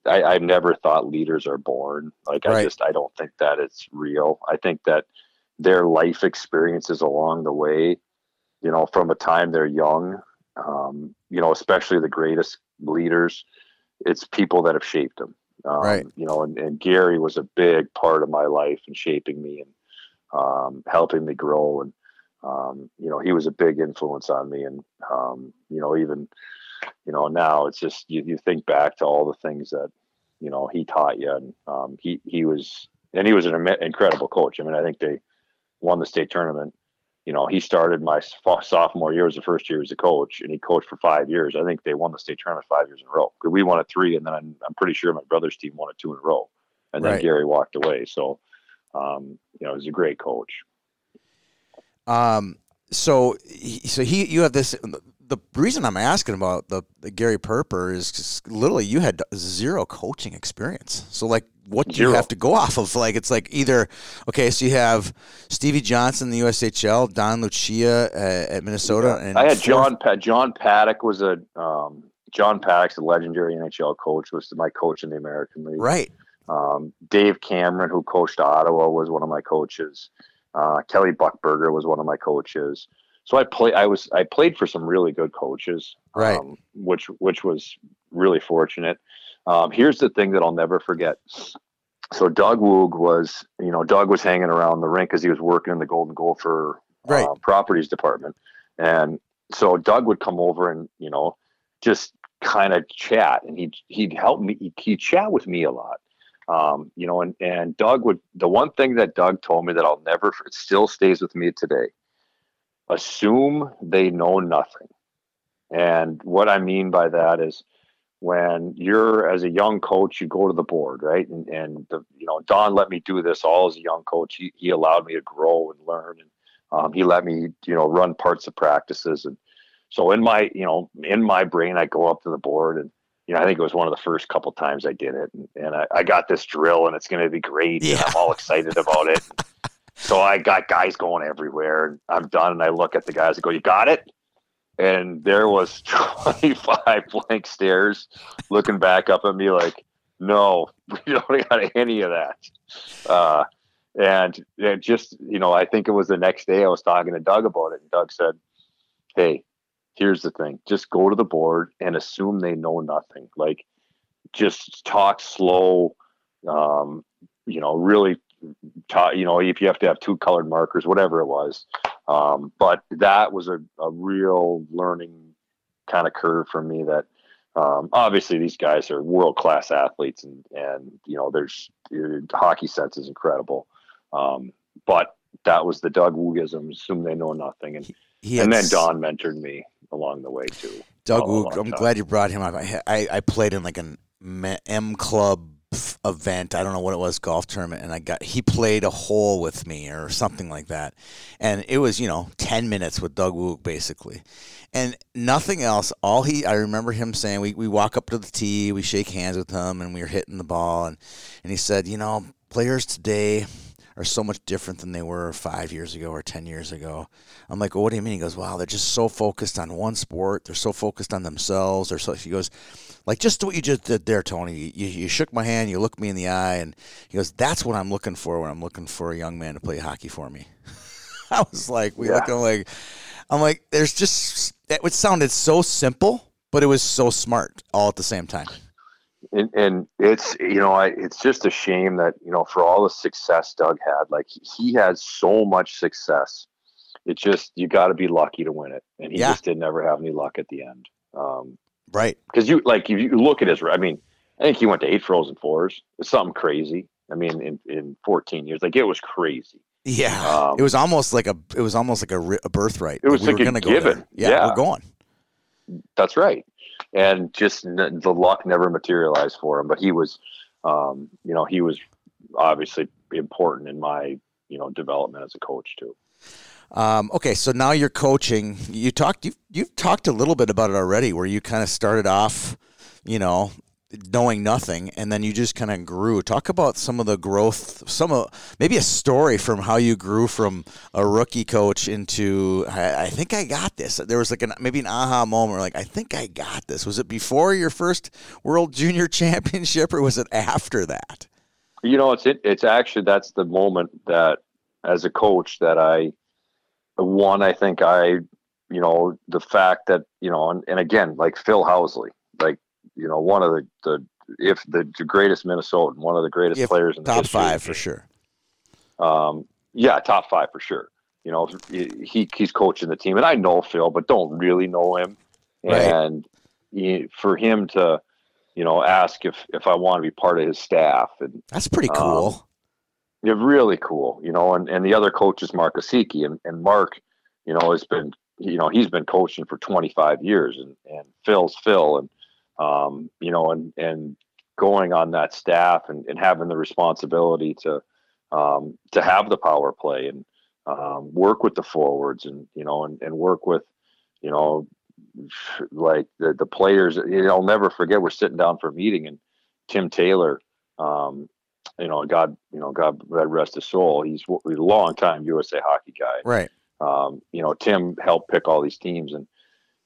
I've never thought leaders are born. I don't think that it's real. I think that their life experiences along the way, you know, from the time they're young, you know, especially the greatest leaders, it's people that have shaped them. You know, and Gary was a big part of my life and shaping me and helping me grow. And, you know, he was a big influence on me. And, you know, even, you know, now it's just, you think back to all the things that, you know, he taught you. And he was an incredible coach. I mean, I think they won the state tournament. You know, he started my sophomore year as the first year as a coach, and he coached for 5 years. I think they won the state tournament 5 years in a row. We won it 3, and then I'm pretty sure my brother's team won it 2 in a row. And then Gary walked away. So, you know, he's a great coach. So you have this, the reason I'm asking about the Gary Perper is literally you had zero coaching experience. So like, what do you have to go off of? Like, it's like either, okay, so you have Stevie Johnson, in the USHL, Don Lucia at Minnesota. And I had John Paddock was a, John Paddock's a legendary NHL coach, was my coach in the American League. Right. Dave Cameron, who coached Ottawa, was one of my coaches. Kelly Buckberger was one of my coaches. So I played for some really good coaches, right? Which was really fortunate. Here's the thing that I'll never forget. So Doug Woog was, you know, Doug was hanging around the rink because he was working in the Golden Gopher properties department, and so Doug would come over and, you know, just kind of chat, and he'd help me. He'd chat with me a lot. You know, and Doug would, the one thing that Doug told me that I'll never, it still stays with me today, assume they know nothing. And what I mean by that is when you're, as a young coach, you go to the board, right? And you know, Don let me do this all as a young coach. He allowed me to grow and learn. And, he let me, you know, run parts of practices. And so in my brain, I go up to the board and, you know, I think it was one of the first couple times I did it, and I got this drill, and it's going to be great. Yeah. And I'm all excited about it. So I got guys going everywhere, and I'm done. And I look at the guys and go, "You got it?" And there was 25 blank stares looking back up at me like, "No, we don't got any of that." And just, you know, I think it was the next day I was talking to Doug about it, and Doug said, "Hey, here's the thing. Just go to the board and assume they know nothing. Like, just talk slow. You know, really talk, you know, if you have to have two colored markers, whatever it was." But that was a real learning kind of curve for me that, obviously these guys are world-class athletes and, you know, there's hockey sense is incredible. But that was the Doug Woogism, assume they know nothing. And then Don mentored me along the way too. Doug Woog, I'm glad you brought him up. I played in like an M Club event. I don't know what it was, golf tournament, and he played a hole with me or something like that. And it was, you know, 10 minutes with Doug Woog basically. And nothing else. I remember him saying, we walk up to the tee, we shake hands with him, and we were hitting the ball, and he said, you know, players today are so much different than they were 5 years ago or 10 years ago. I'm like, well, what do you mean? He goes, wow, they're just so focused on one sport. They're so focused on themselves. He goes, like, just what you just did there, Tony. You shook my hand. You looked me in the eye. And he goes, that's what I'm looking for when I'm looking for a young man to play hockey for me. I was like, I'm like, there's just, that would sounded so simple, but it was so smart all at the same time. And it's, you know, it's just a shame that, you know, for all the success Doug had, like he had so much success. It's just, you got to be lucky to win it. And he just didn't ever have any luck at the end. Right. Because if you look at his, I mean, I think he went to 8 Frozen Fours. It's something crazy. I mean, in 14 years, like it was crazy. Yeah. It was almost like a birthright. It was like a given. Yeah. We're going. That's right. And just the luck never materialized for him, but he was, you know, he was obviously important in my, you know, development as a coach too. Okay, so now you're coaching. You've talked a little bit about it already, where you kind of started off, you know, knowing nothing, and then you just kind of grew. Talk about some of the growth, maybe a story from how you grew from a rookie coach into, I think I got this. There was like maybe an aha moment, like, I think I got this. Was it before your first World Junior Championship, or was it after that? You know, it's actually, that's the moment that as a coach that you know, the fact that, you know, and again, like Phil Housley, like, you know, one of the greatest Minnesotan, one of the greatest players in the history. Top 5 for sure. Top 5 for sure. You know, he's coaching the team, and I know Phil, but don't really know him. Right. And for him to, you know, ask if I want to be part of his staff, and that's pretty cool. Yeah, really cool. You know, and the other coach is Mark Osicki, and Mark, you know, has been, you know, he's been coaching for 25 years, and Phil's Phil, and you know, and going on that staff and having the responsibility to have the power play and work with the forwards and, you know, and work with, you know, like the players. You know, I'll never forget, we're sitting down for a meeting and Tim Taylor, God rest his soul. He's a long time USA Hockey guy. Right. Tim helped pick all these teams, and,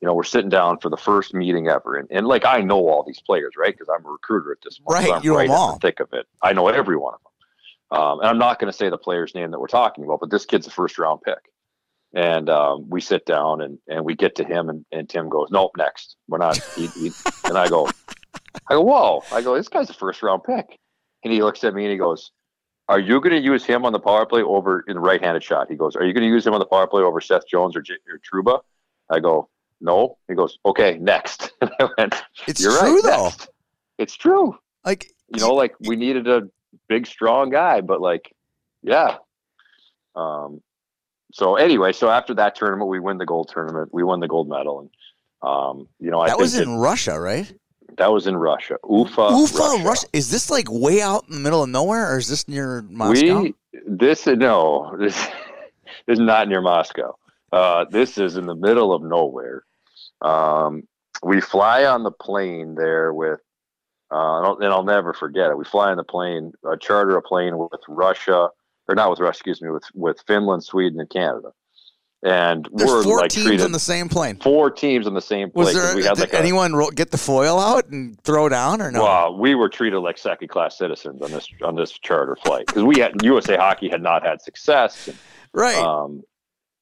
you know, we're sitting down for the first meeting ever. And like, I know all these players, right? Cause I'm a recruiter at this point. Right. I'm right in the thick of it. I know every one of them. And I'm not going to say the player's name that we're talking about, but this kid's a first round pick. And we sit down and we get to him, and Tim goes, nope, next. We're not. And I go, whoa. I go, this guy's a first round pick. And he looks at me and he goes, are you going to use him on the power play over in the right-handed shot? He goes, are you going to use him on the power play over Seth Jones or Trouba? I go, no. He goes, okay, next. And I went, it's you're true, right, though. Next. It's true. Like, you know, like we needed a big, strong guy, but like, yeah. So after that tournament, we win the gold tournament. We won the gold medal. And, Russia, right? That was in Russia. Ufa, Russia. Is this like way out in the middle of nowhere, or is this near Moscow? This is not near Moscow. This is in the middle of nowhere. We fly on the plane there with, and I'll never forget it. We fly on the plane, charter a plane with Finland, Sweden, and Canada. And there's four teams on the same plane. Did anyone get the foil out and throw down or no? Well, we were treated like second-class citizens on this charter flight, because we had USA Hockey had not had success. And, right.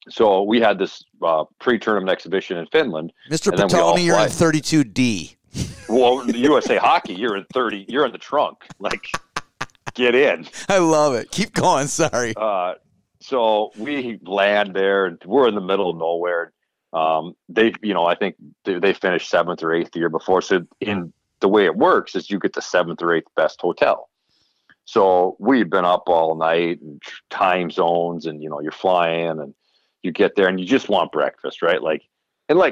So we had this pre-tournament exhibition in Finland. Mr. Potulny, you're in 32D. Well, USA Hockey, you're in 30. You're in the trunk. Like, get in. I love it. Keep going. Sorry. So we land there, and we're in the middle of nowhere. I think they finished 7th or 8th the year before. So in the way it works is you get the 7th or 8th best hotel. So we've been up all night and time zones, and, you know, you're flying and you get there and you just want breakfast, right? Like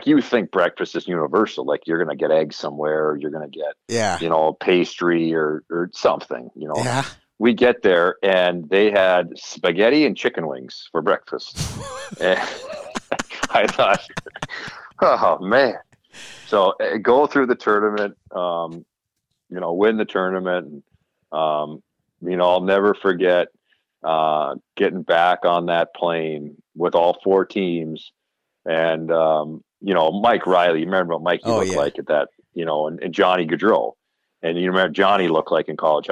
you think breakfast is universal, like you're going to get eggs somewhere, or you're going to get, pastry or something, you know. Yeah. We get there, and they had spaghetti and chicken wings for breakfast. And I thought, oh, man. So go through the tournament, win the tournament. I'll never forget getting back on that plane with all four teams. And, Mike Riley, you remember what Mike looked like at that, and Johnny Gaudreau. And you remember Johnny looked like in college,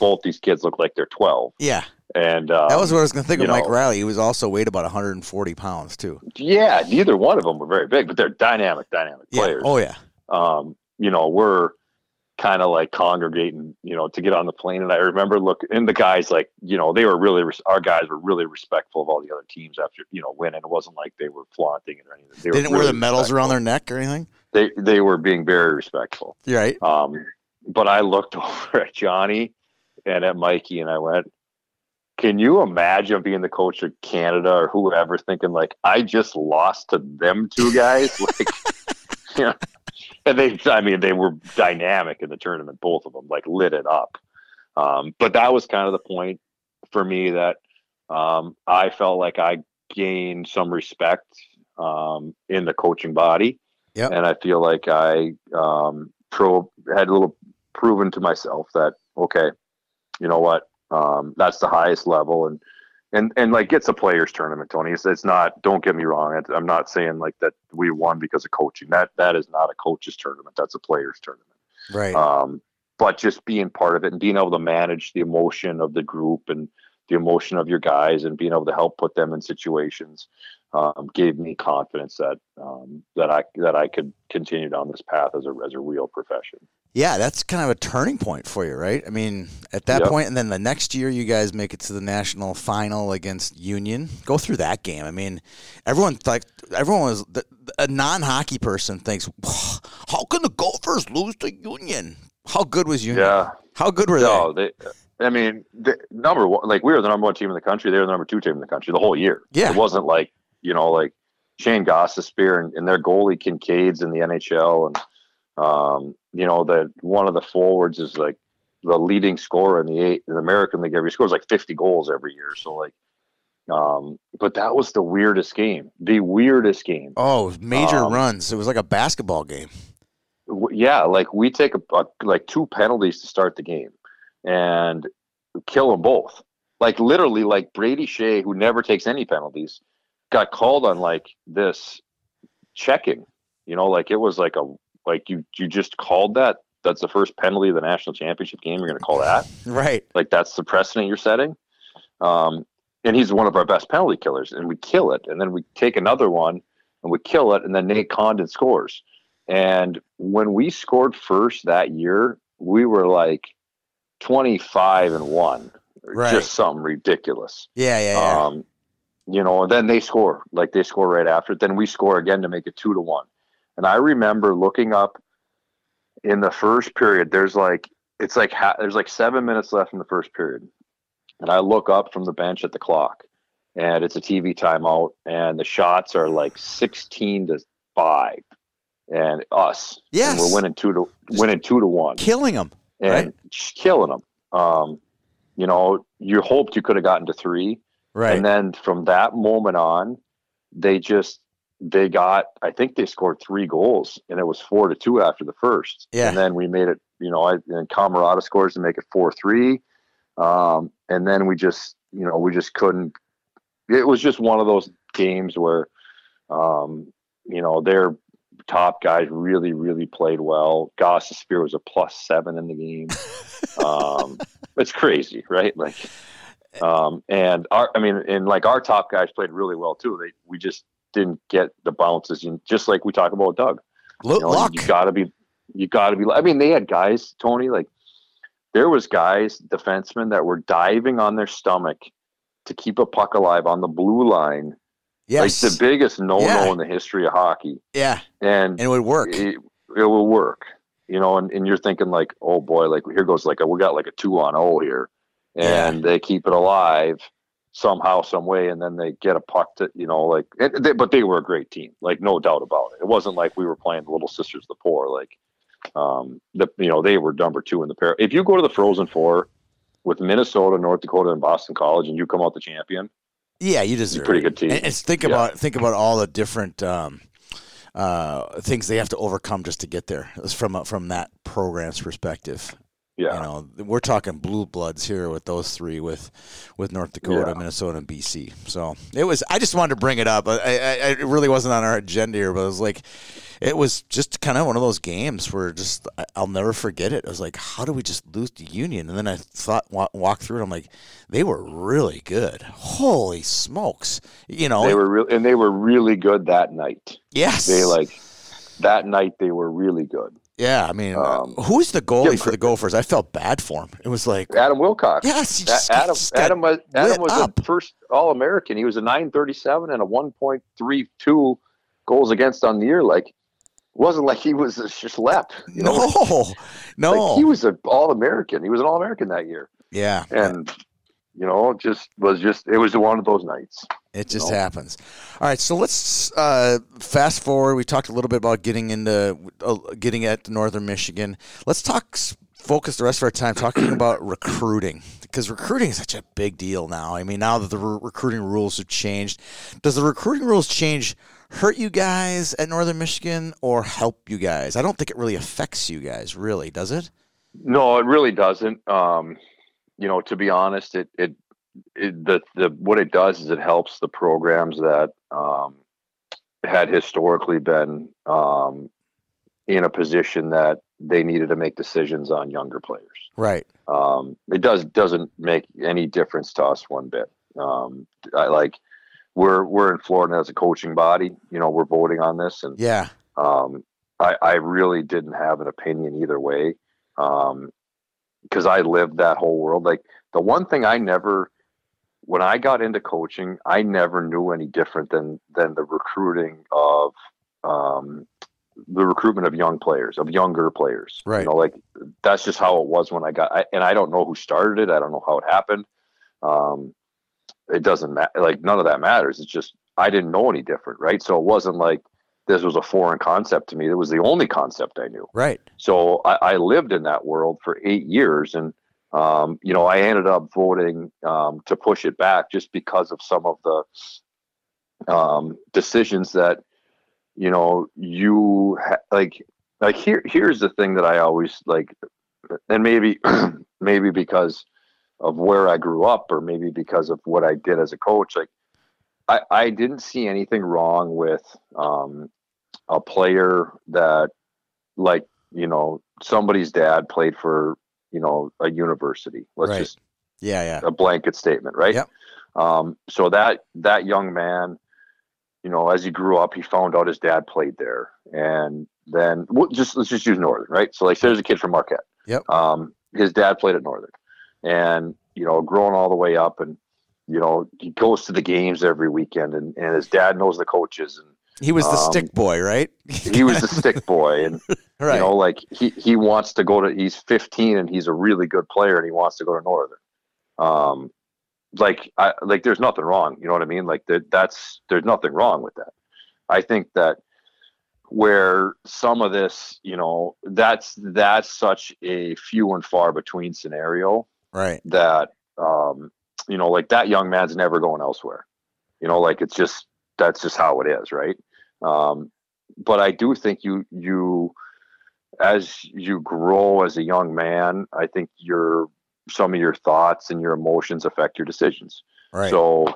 both these kids look like they're 12. Yeah. And that was what I was going to think of Mike Riley. He was also weighed about 140 pounds too. Yeah. Neither one of them were very big, but they're dynamic players. Oh yeah. We're kind of like congregating, to get on the plane. And I remember the guys, like, they were really, our guys were really respectful of all the other teams after, winning. It wasn't like they were flaunting it or anything. They didn't wear the medals around their neck or anything. They were being very respectful. You're right. But I looked over at Johnny and at Mikey, and I went, can you imagine being the coach of Canada or whoever thinking, like, I just lost to them two guys? Like, yeah. And they were dynamic in the tournament, both of them, like, lit it up. But that was kind of the point for me that I felt like I gained some respect in the coaching body. Yep. And I feel like I had a little proven to myself that, okay, you know what, that's the highest level, and like, it's a players tournament, Tony. It's not, don't get me wrong, I'm not saying like that we won because of coaching. That is not a coach's tournament, that's a players tournament, right? But just being part of it and being able to manage the emotion of the group and the emotion of your guys and being able to help put them in situations gave me confidence that that I could continue down this path as a real profession. Yeah, that's kind of a turning point for you, right? I mean, at that point, and then the next year you guys make it to the national final against Union. Go through that game. I mean, a non-hockey person thinks, oh, how can the Gophers lose to Union? How good was Union? Yeah. How good were they? Number one, like, we were the number one team in the country. They were the number two team in the country the whole year. Yeah. It wasn't like, like Shane Gossespierre and their goalie Kincaid's in the NHL. And, that one of the forwards is like the leading scorer in the American League every year. He scores like 50 goals every year. So like, but that was the weirdest game. The weirdest game. Oh, major runs. It was like a basketball game. Yeah, like we take like two penalties to start the game and kill them both. Like literally, like Brady Shea, who never takes any penalties, got called on like this checking. You know, like it was like you just called that. That's the first penalty of the national championship game. You're going to call that, right? Like that's the precedent you're setting. And he's one of our best penalty killers, and we kill it, and then we take another one and we kill it, and then Nate Condon scores. And when we scored first that year, we were like 25-1, right? Just something ridiculous. Yeah. You know, and then they score right after it. Then we score again to make it 2-1. And I remember looking up in the first period. There's like 7 minutes left in the first period, and I look up from the bench at the clock, and it's a TV timeout, and the shots are like 16-5. And us, yes, and we're winning two to one, killing them. You know, you hoped you could have gotten to three, right? And then from that moment on, they scored three goals, and it was 4-2 after the first. Yeah, and then we made it. You know, and Camerata scores to make it 4-3, and then we just couldn't. It was just one of those games where, you know, they're. Top guys really, really played well. Goss's Spear was a +7 in the game. It's crazy, right? Like, our top guys played really well too. We just didn't get the bounces, and just like we talk about Doug. Luck. You gotta be. I mean, they had guys, Tony. Like, there was guys, defensemen that were diving on their stomach to keep a puck alive on the blue line. Yes. Like the biggest no-no in the history of hockey. Yeah. And it would work. It will work. You know, and you're thinking like, oh boy, like here goes like we got like a 2-on-0 here. And they keep it alive somehow, some way, and then they get a puck to, you know, like but they were a great team. Like no doubt about it. It wasn't like we were playing the Little Sisters of the Poor. Like you know, they were number two in the pair. If you go to the Frozen Four with Minnesota, North Dakota, and Boston College and you come out the champion. Yeah, you deserve pretty good team. And think about all the different things they have to overcome just to get there. It's from that program's perspective. Yeah, you know, we're talking blue bloods here with those three, with North Dakota, Minnesota, and BC. So it was. I just wanted to bring it up. It really wasn't on our agenda here, but it was like, it was just kind of one of those games where just I'll never forget it. I was like, how do we just lose to Union? And then I thought walk through, and I'm like, they were really good. Holy smokes! You know, they were really good that night. Yes, they were really good. Yeah, I mean, who's the goalie for the Gophers? I felt bad for him. It was like Adam Wilcox. Yes, Adam was the first All-American. He was a 9.37 and a 1.32 goals against on the year. Like, wasn't like he was just left. You know? No, like, he was an All-American. He was an All-American that year. Yeah, and you know, it was one of those nights. It just happens. All right, so let's fast forward. We talked a little bit about getting at Northern Michigan. Let's focus the rest of our time talking about recruiting, because recruiting is such a big deal now. I mean, now that the recruiting rules have changed, does the recruiting rules change hurt you guys at Northern Michigan or help you guys? I don't think it really affects you guys, really, does it? No, it really doesn't. You know, to be honest, what it does is it helps the programs that had historically been in a position that they needed to make decisions on younger players. Right. It doesn't make any difference to us one bit. We're in Florida as a coaching body. You know, we're voting on this, and I really didn't have an opinion either way, because I lived that whole world. Like the one thing when I got into coaching, I never knew any different than the recruiting of the recruitment of young players, of younger players. Right. You know, like that's just how it was when and I don't know who started it. I don't know how it happened. It doesn't matter. Like none of that matters. It's just, I didn't know any different. Right. So it wasn't like, this was a foreign concept to me. It was the only concept I knew. Right. So I lived in that world for 8 years. And, you know, I ended up voting to push it back just because of some of the decisions that, you know, you like here's the thing that I always like, and maybe because of where I grew up or maybe because of what I did as a coach, like I didn't see anything wrong with a player that, like, you know, somebody's dad played for, you know, a university. Let's right. just a blanket statement, right? Yep. So that young man, you know, as he grew up, he found out his dad played there, and then let's just use Northern, right? So like, there's a kid from Marquette. Yep. His dad played at Northern, and you know, growing all the way up, and you know, he goes to the games every weekend, and his dad knows the coaches. And he was the stick boy, right? He was the stick boy, and right. you know, like he wants to go to. He's 15, and he's a really good player, and he wants to go to Northern. Like there's nothing wrong. You know what I mean? Like there's nothing wrong with that. I think that where some of this, you know, that's such a few and far between scenario, right? That you know, like that young man's never going elsewhere. You know, like it's just that's just how it is, right? But I do think you as you grow as a young man, I think some of your thoughts and your emotions affect your decisions. Right. So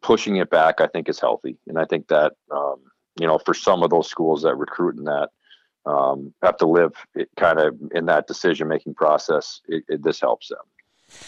pushing it back, I think, is healthy, and I think that you know, for some of those schools that recruit in that have to live it kind of in that decision making process, this helps them.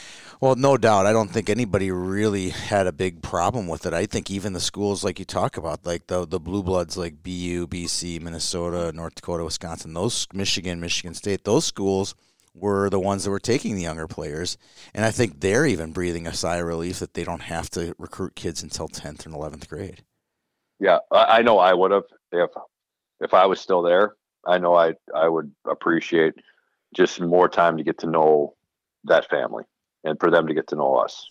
Well, no doubt. I don't think anybody really had a big problem with it. I think even the schools like you talk about, like the blue bloods like BU, BC, Minnesota, North Dakota, Wisconsin, those Michigan, Michigan State, those schools were the ones that were taking the younger players. And I think they're even breathing a sigh of relief that they don't have to recruit kids until 10th and 11th grade. Yeah, I know I would have if I was still there. I know I would appreciate just more time to get to know that family. And for them to get to know us.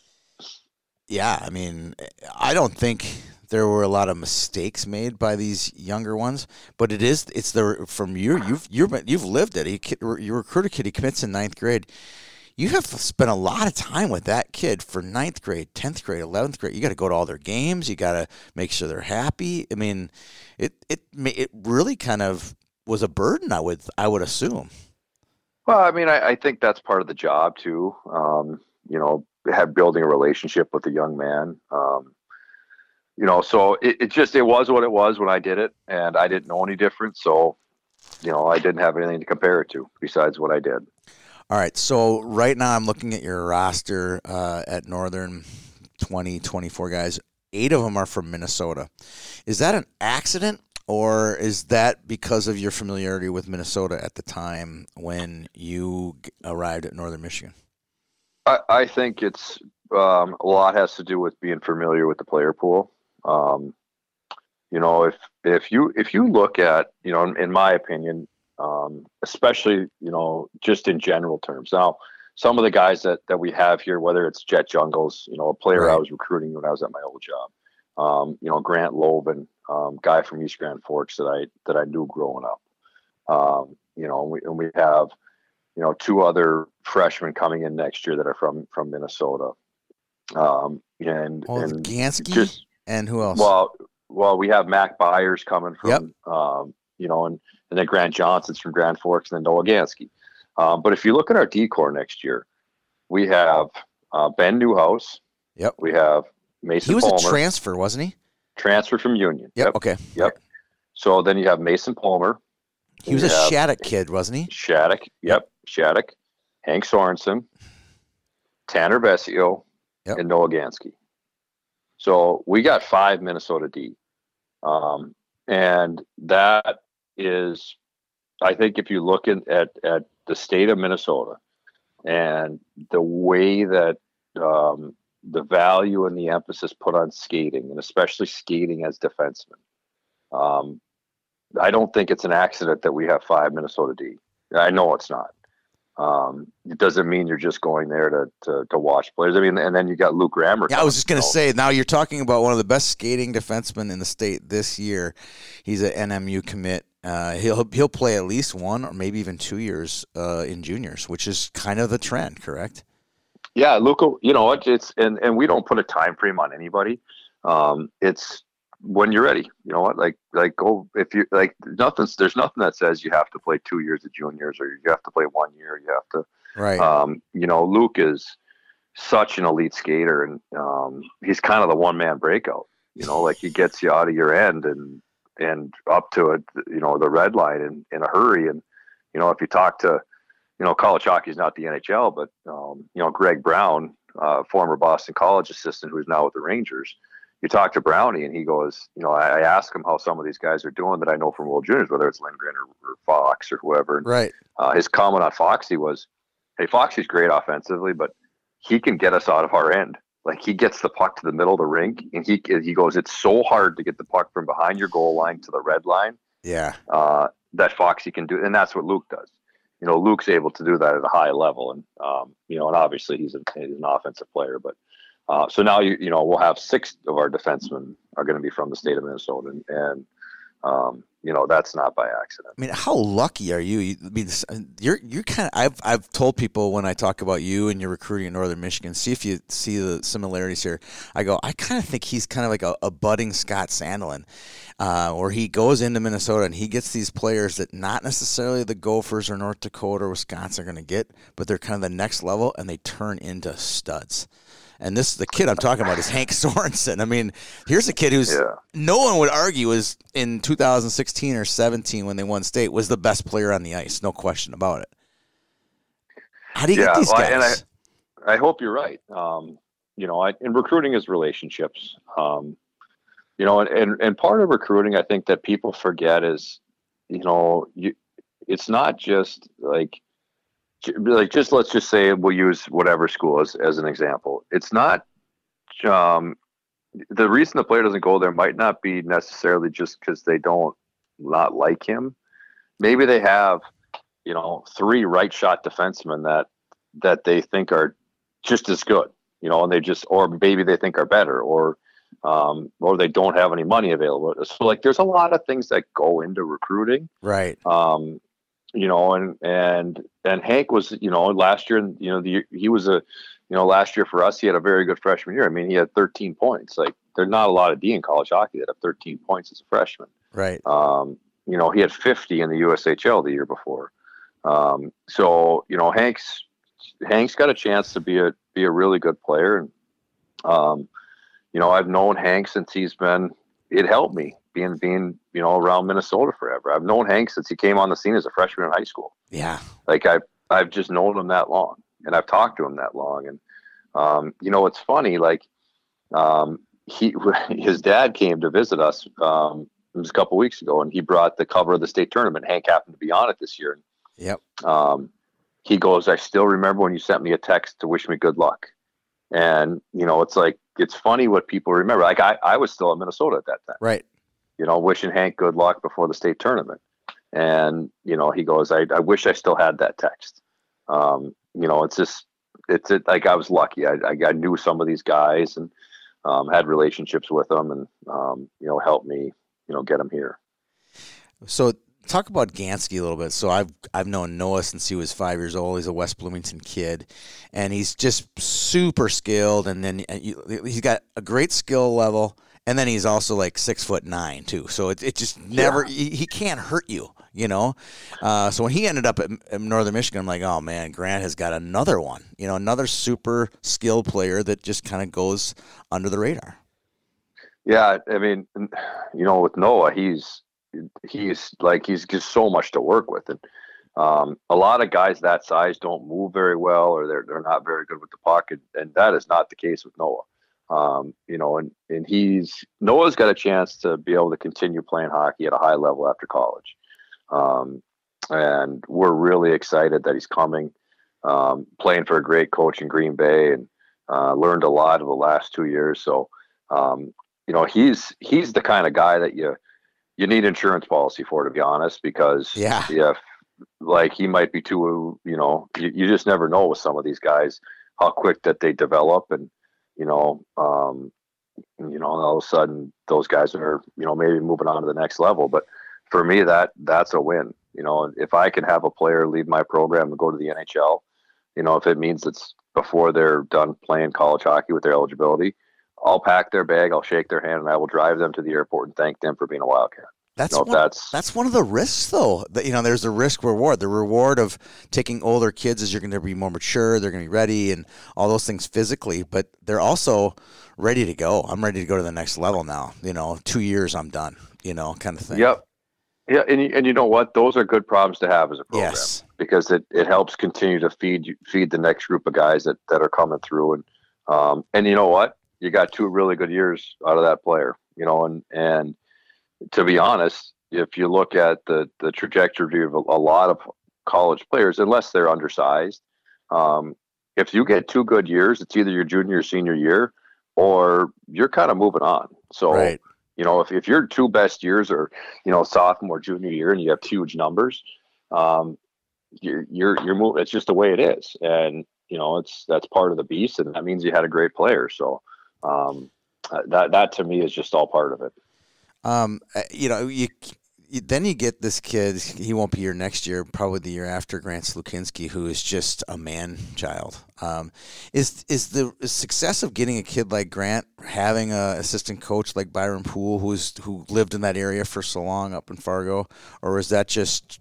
Yeah, I mean, I don't think there were a lot of mistakes made by these younger ones, but it's the from you've lived it. You recruit a kid, he commits in ninth grade. You have to spend a lot of time with that kid for ninth grade, 10th grade, 11th grade. You got to go to all their games. You got to make sure they're happy. I mean, it really kind of was a burden. I would assume. Well, I mean, I think that's part of the job too. You know, building a relationship with a young man. You know, so it was what it was when I did it, and I didn't know any different. So, you know, I didn't have anything to compare it to besides what I did. All right. So right now, I'm looking at your roster at Northern, 24 guys. 8 of them are from Minnesota. Is that an accident? Or is that because of your familiarity with Minnesota at the time when you arrived at Northern Michigan? I think it's a lot has to do with being familiar with the player pool. You know, if you look at, you know, in my opinion, especially, you know, just in general terms. Now, some of the guys that we have here, whether it's Jet Jungles, you know, a player right. I was recruiting when I was at my old job. You know, Grant Loven, guy from East Grand Forks that I knew growing up. You know, and we have, you know, 2 other freshmen coming in next year that are from Minnesota. And Gansky and who else? Well, we have Mac Byers coming from, yep. You know, and then Grant Johnson's from Grand Forks, and then Noah Gansky. But if you look at our decor next year, we have Ben Newhouse. Yep. We have Mason. He was Palmer. A transfer, wasn't he? Transfer from Union. Yep. Okay. Yep. So then you have Mason Palmer. He was a Shattuck kid, wasn't he? Shattuck. Yep. Shattuck. Hank Sorensen. Tanner Vesio. Yep. And Noah Gansky. So we got 5 Minnesota D. And that is, I think, if you look at the state of Minnesota and the way that the value and the emphasis put on skating, and especially skating as defensemen. I don't think it's an accident that we have 5 Minnesota D. I know it's not. It doesn't mean you're just going there to watch players. I mean, and then you got Luke Rammer. Yeah, I was just going to say, now you're talking about one of the best skating defensemen in the state this year. He's an NMU commit. He'll play at least 1 or maybe even 2 years in juniors, which is kind of the trend, correct? Yeah, Luke, you know, it's and we don't put a time frame on anybody. It's when you're ready. You know what? Like go if you like nothing's there's nothing that says you have to play 2 years of juniors or you have to play 1 year, you have to right. You know, Luke is such an elite skater and he's kind of the one man breakout. You know, like he gets you out of your end and up to it, you know, the red line in a hurry. And, you know, if you talk to, you know, college hockey is not the NHL, but, you know, Greg Brown, former Boston College assistant, who's now with the Rangers, you talk to Brownie and he goes, you know, I ask him how some of these guys are doing that I know from World Juniors, whether it's Lindgren or Fox or whoever. And, right. His comment on Foxy was, hey, Foxy's great offensively, but he can get us out of our end. Like he gets the puck to the middle of the rink and he goes, it's so hard to get the puck from behind your goal line to the red line. Yeah. That Foxy can do. And that's what Luke does. You know, Luke's able to do that at a high level. And, you know, and obviously he's an offensive player, but, so now, you know, we'll have 6 of our defensemen are going to be from the state of Minnesota. And, you know, that's not by accident. I mean, how lucky are you? I mean, you're kind of. I've told people when I talk about you and your recruiting in Northern Michigan, see if you see the similarities here. I go, I kind of think he's kind of like a budding Scott Sandlin, where he goes into Minnesota and he gets these players that not necessarily the Gophers or North Dakota or Wisconsin are going to get, but they're kind of the next level and they turn into studs. And this, the kid I'm talking about is Hank Sorensen. I mean, here's a kid who's no one would argue was in 2016 or 17 when they won state was the best player on the ice. No question about it. How do you get these guys? And I hope you're right. You know, in recruiting is relationships. You know, and part of recruiting, I think that people forget is, you know, it's not just like just let's just say we'll use whatever school as an example. It's not the reason the player doesn't go there might not be necessarily just because they don't not like him. Maybe they have, you know, 3 right shot defensemen that they think are just as good, you know, and they just or maybe they think are better or they don't have any money available. So like there's a lot of things that go into recruiting, right? You know, and Hank was, you know, last year, you know, he was you know, last year for us, he had a very good freshman year. I mean, he had 13 points. Like, there's not a lot of D in college hockey that have 13 points as a freshman. Right. You know, he had 50 in the USHL the year before. So, you know, Hank's got a chance to be a really good player. And, you know, I've known Hank since he's been, it helped me. Being, you know, around Minnesota forever. I've known Hank since he came on the scene as a freshman in high school. Yeah. Like I've just known him that long and I've talked to him that long. And, you know, it's funny, like, his dad came to visit us, it was a couple weeks ago and he brought the cover of the state tournament. Hank happened to be on it this year. Yep. He goes, I still remember when you sent me a text to wish me good luck. And, you know, it's like, it's funny what people remember. Like I was still in Minnesota at that time. Right. You know, wishing Hank good luck before the state tournament. And, you know, he goes, I wish I still had that text. You know, like I was lucky. I knew some of these guys and had relationships with them and, you know, helped me, you know, get them here. So talk about Gansky a little bit. So I've known Noah since he was 5 years old. He's a West Bloomington kid, and he's just super skilled. And then he's got a great skill level. And then he's also like 6'9" too. So it just never, he can't hurt you, you know? So when he ended up at Northern Michigan, I'm like, oh man, Grant has got another one, you know, another super skilled player that just kind of goes under the radar. Yeah. I mean, you know, with Noah, he's just so much to work with. And a lot of guys that size don't move very well, or they're not very good with the puck. And that is not the case with Noah. You know, and Noah's got a chance to be able to continue playing hockey at a high level after college. And we're really excited that he's coming, playing for a great coach in Green Bay and, learned a lot over the last 2 years. So, you know, he's the kind of guy that you need insurance policy for, to be honest, because like he might be too, you know, you just never know with some of these guys how quick that they develop. And, you know, all of a sudden those guys are, you know, maybe moving on to the next level. But for me, that's a win. You know, if I can have a player leave my program and go to the NHL, you know, if it means it's before they're done playing college hockey with their eligibility, I'll pack their bag, I'll shake their hand, and I will drive them to the airport and thank them for being a Wildcat. That's one of the risks, though. You know, there's the risk reward. The reward of taking older kids is you're going to be more mature, they're going to be ready, and all those things physically. But they're also ready to go. I'm ready to go to the next level now. You know, 2 years, I'm done. You know, kind of thing. Yep. Yeah, and you know what? Those are good problems to have as a program. Yes. Because it helps continue to feed the next group of guys that are coming through. And you know what? You got 2 really good years out of that player. You know, and to be honest, if you look at the trajectory of a lot of college players, unless they're undersized, if you get 2 good years, it's either your junior or senior year, or you're kind of moving on. So. Right. You know, if your 2 best years are, you know, sophomore, junior year, and you have huge numbers, you're moving. It's just the way it is, and you know, that's part of the beast, and that means you had a great player. So that to me is just all part of it. You know, then you get this kid. He won't be here next year, probably the year after, Grant Slukinski, who is just a man child. Is the success of getting a kid like Grant, having a assistant coach like Byron Poole, who lived in that area for so long up in Fargo, or is that just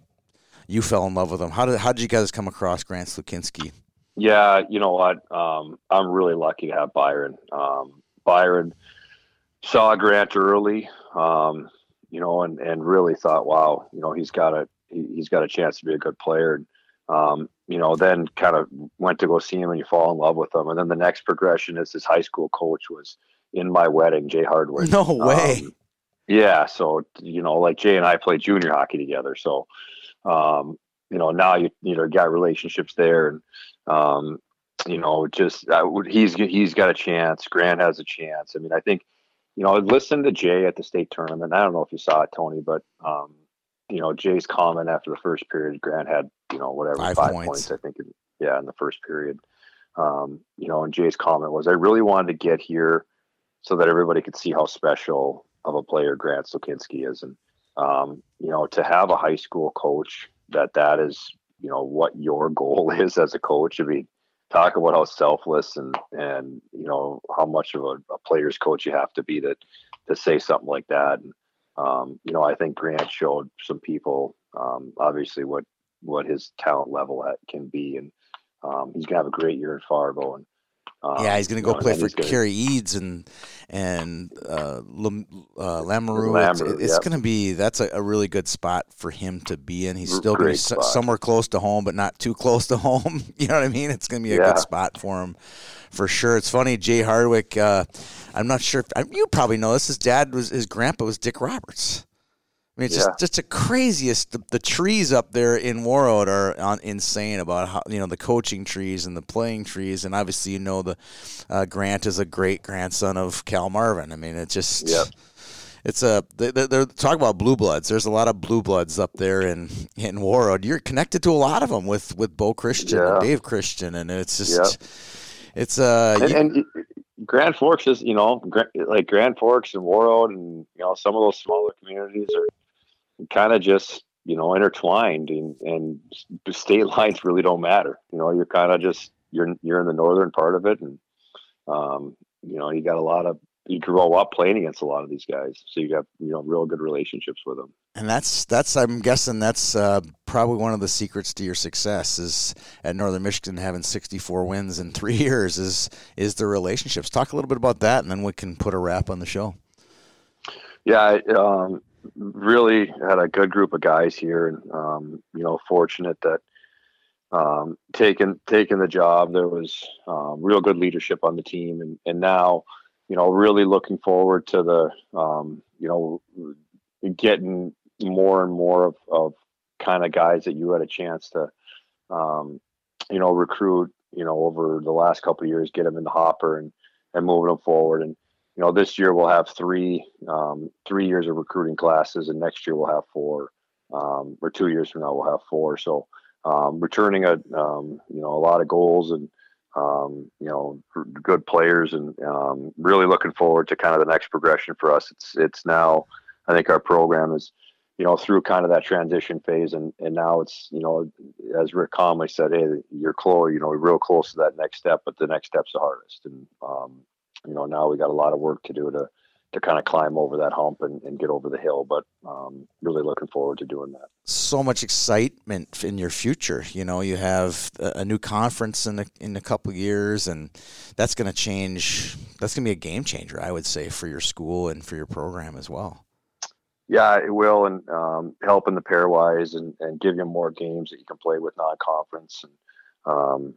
you fell in love with him? How did you guys come across Grant Slukinski? Yeah, you know what? I'm really lucky to have Byron. Byron saw Grant early. You know, and really thought, wow, you know, he's got a chance to be a good player. And, you know, then kind of went to go see him, and you fall in love with him. And then the next progression is his high school coach was in my wedding, Jay Hardwick. No way. Yeah. So, you know, like Jay and I played junior hockey together. So, you know, now you got relationships there, and, you know, just he's got a chance. Grant has a chance. I mean, I think, you know, I listened to Jay at the state tournament. I don't know if you saw it, Tony, but, you know, Jay's comment after the first period, Grant had, you know, whatever, five points, I think. In the first period. You know, and Jay's comment was, I really wanted to get here so that everybody could see how special of a player Grant Slukinski is. And, you know, to have a high school coach that is, you know, what your goal is as a coach. I mean, talk about how selfless and you know how much of a player's coach you have to be to say something like that. And, you know, I think Grant showed some people obviously what his talent level can be, and he's gonna have a great year in Fargo. And he's gonna go play for Kerry Eads and Lamoureux. It's gonna be that's a really good spot for him to be in. He's still gonna be somewhere close to home, but not too close to home. You know what I mean? It's gonna be a good spot for him for sure. It's funny, Jay Hardwick. I'm not sure if you probably know this. His grandpa was Dick Roberts. I mean, it's just the craziest. The trees up there in Warroad are insane about how, you know, the coaching trees and the playing trees. And obviously, you know, the Grant is a great grandson of Cal Marvin. I mean, it's just, it's a, they're talking about blue bloods. There's a lot of blue bloods up there in Warroad. You're connected to a lot of them with Bo Christian and Dave Christian. And it's just, it's a. Grand Forks is, you know, like Grand Forks and Warroad and, you know, some of those smaller communities are kind of just, you know, intertwined, and state lines really don't matter. You know, you're kind of just you're in the northern part of it, and you know, you grow up playing against a lot of these guys, so you have, you know, real good relationships with them. And that's I'm guessing that's probably one of the secrets to your success is at Northern Michigan having 64 wins in 3 years is the relationships. Talk a little bit about that, and then we can put a wrap on the show. Yeah, really had a good group of guys here, and you know, fortunate that taking the job, there was real good leadership on the team, and now, you know, really looking forward to the you know, getting more and more of kind of guys that you had a chance to you know, recruit, you know, over the last couple of years, get them in the hopper and moving them forward. And you know, this year we'll have 3 3 years of recruiting classes, and next year we'll have 4. or 2 years from now we'll have four. So returning a lot of goals and good players, and really looking forward to kind of the next progression for us. It's now, I think our program is, through kind of that transition phase, and now it's, as Rick Comley said, hey, you're close, we're real close to that next step, but the next step's the hardest. And, now we got a lot of work to do to kind of climb over that hump and get over the hill, but really looking forward to doing that. So much excitement in your future. You have a new conference in a couple of years, and that's going to change. That's going to be a game changer, I would say, for your school and for your program as well. Yeah, it will, and helping the pairwise and give you more games that you can play with non-conference, and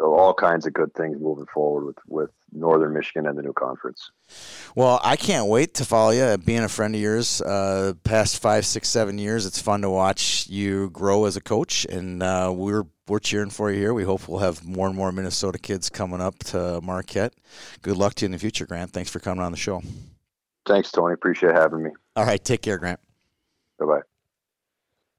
all kinds of good things moving forward with Northern Michigan and the new conference. Well, I can't wait to follow you. Being a friend of yours, past 5, 6, 7 years, it's fun to watch you grow as a coach, and we're cheering for you here. We hope we'll have more and more Minnesota kids coming up to Marquette. Good luck to you in the future, Grant. Thanks for coming on the show. Thanks, Tony. Appreciate having me. All right. Take care, Grant. Bye-bye.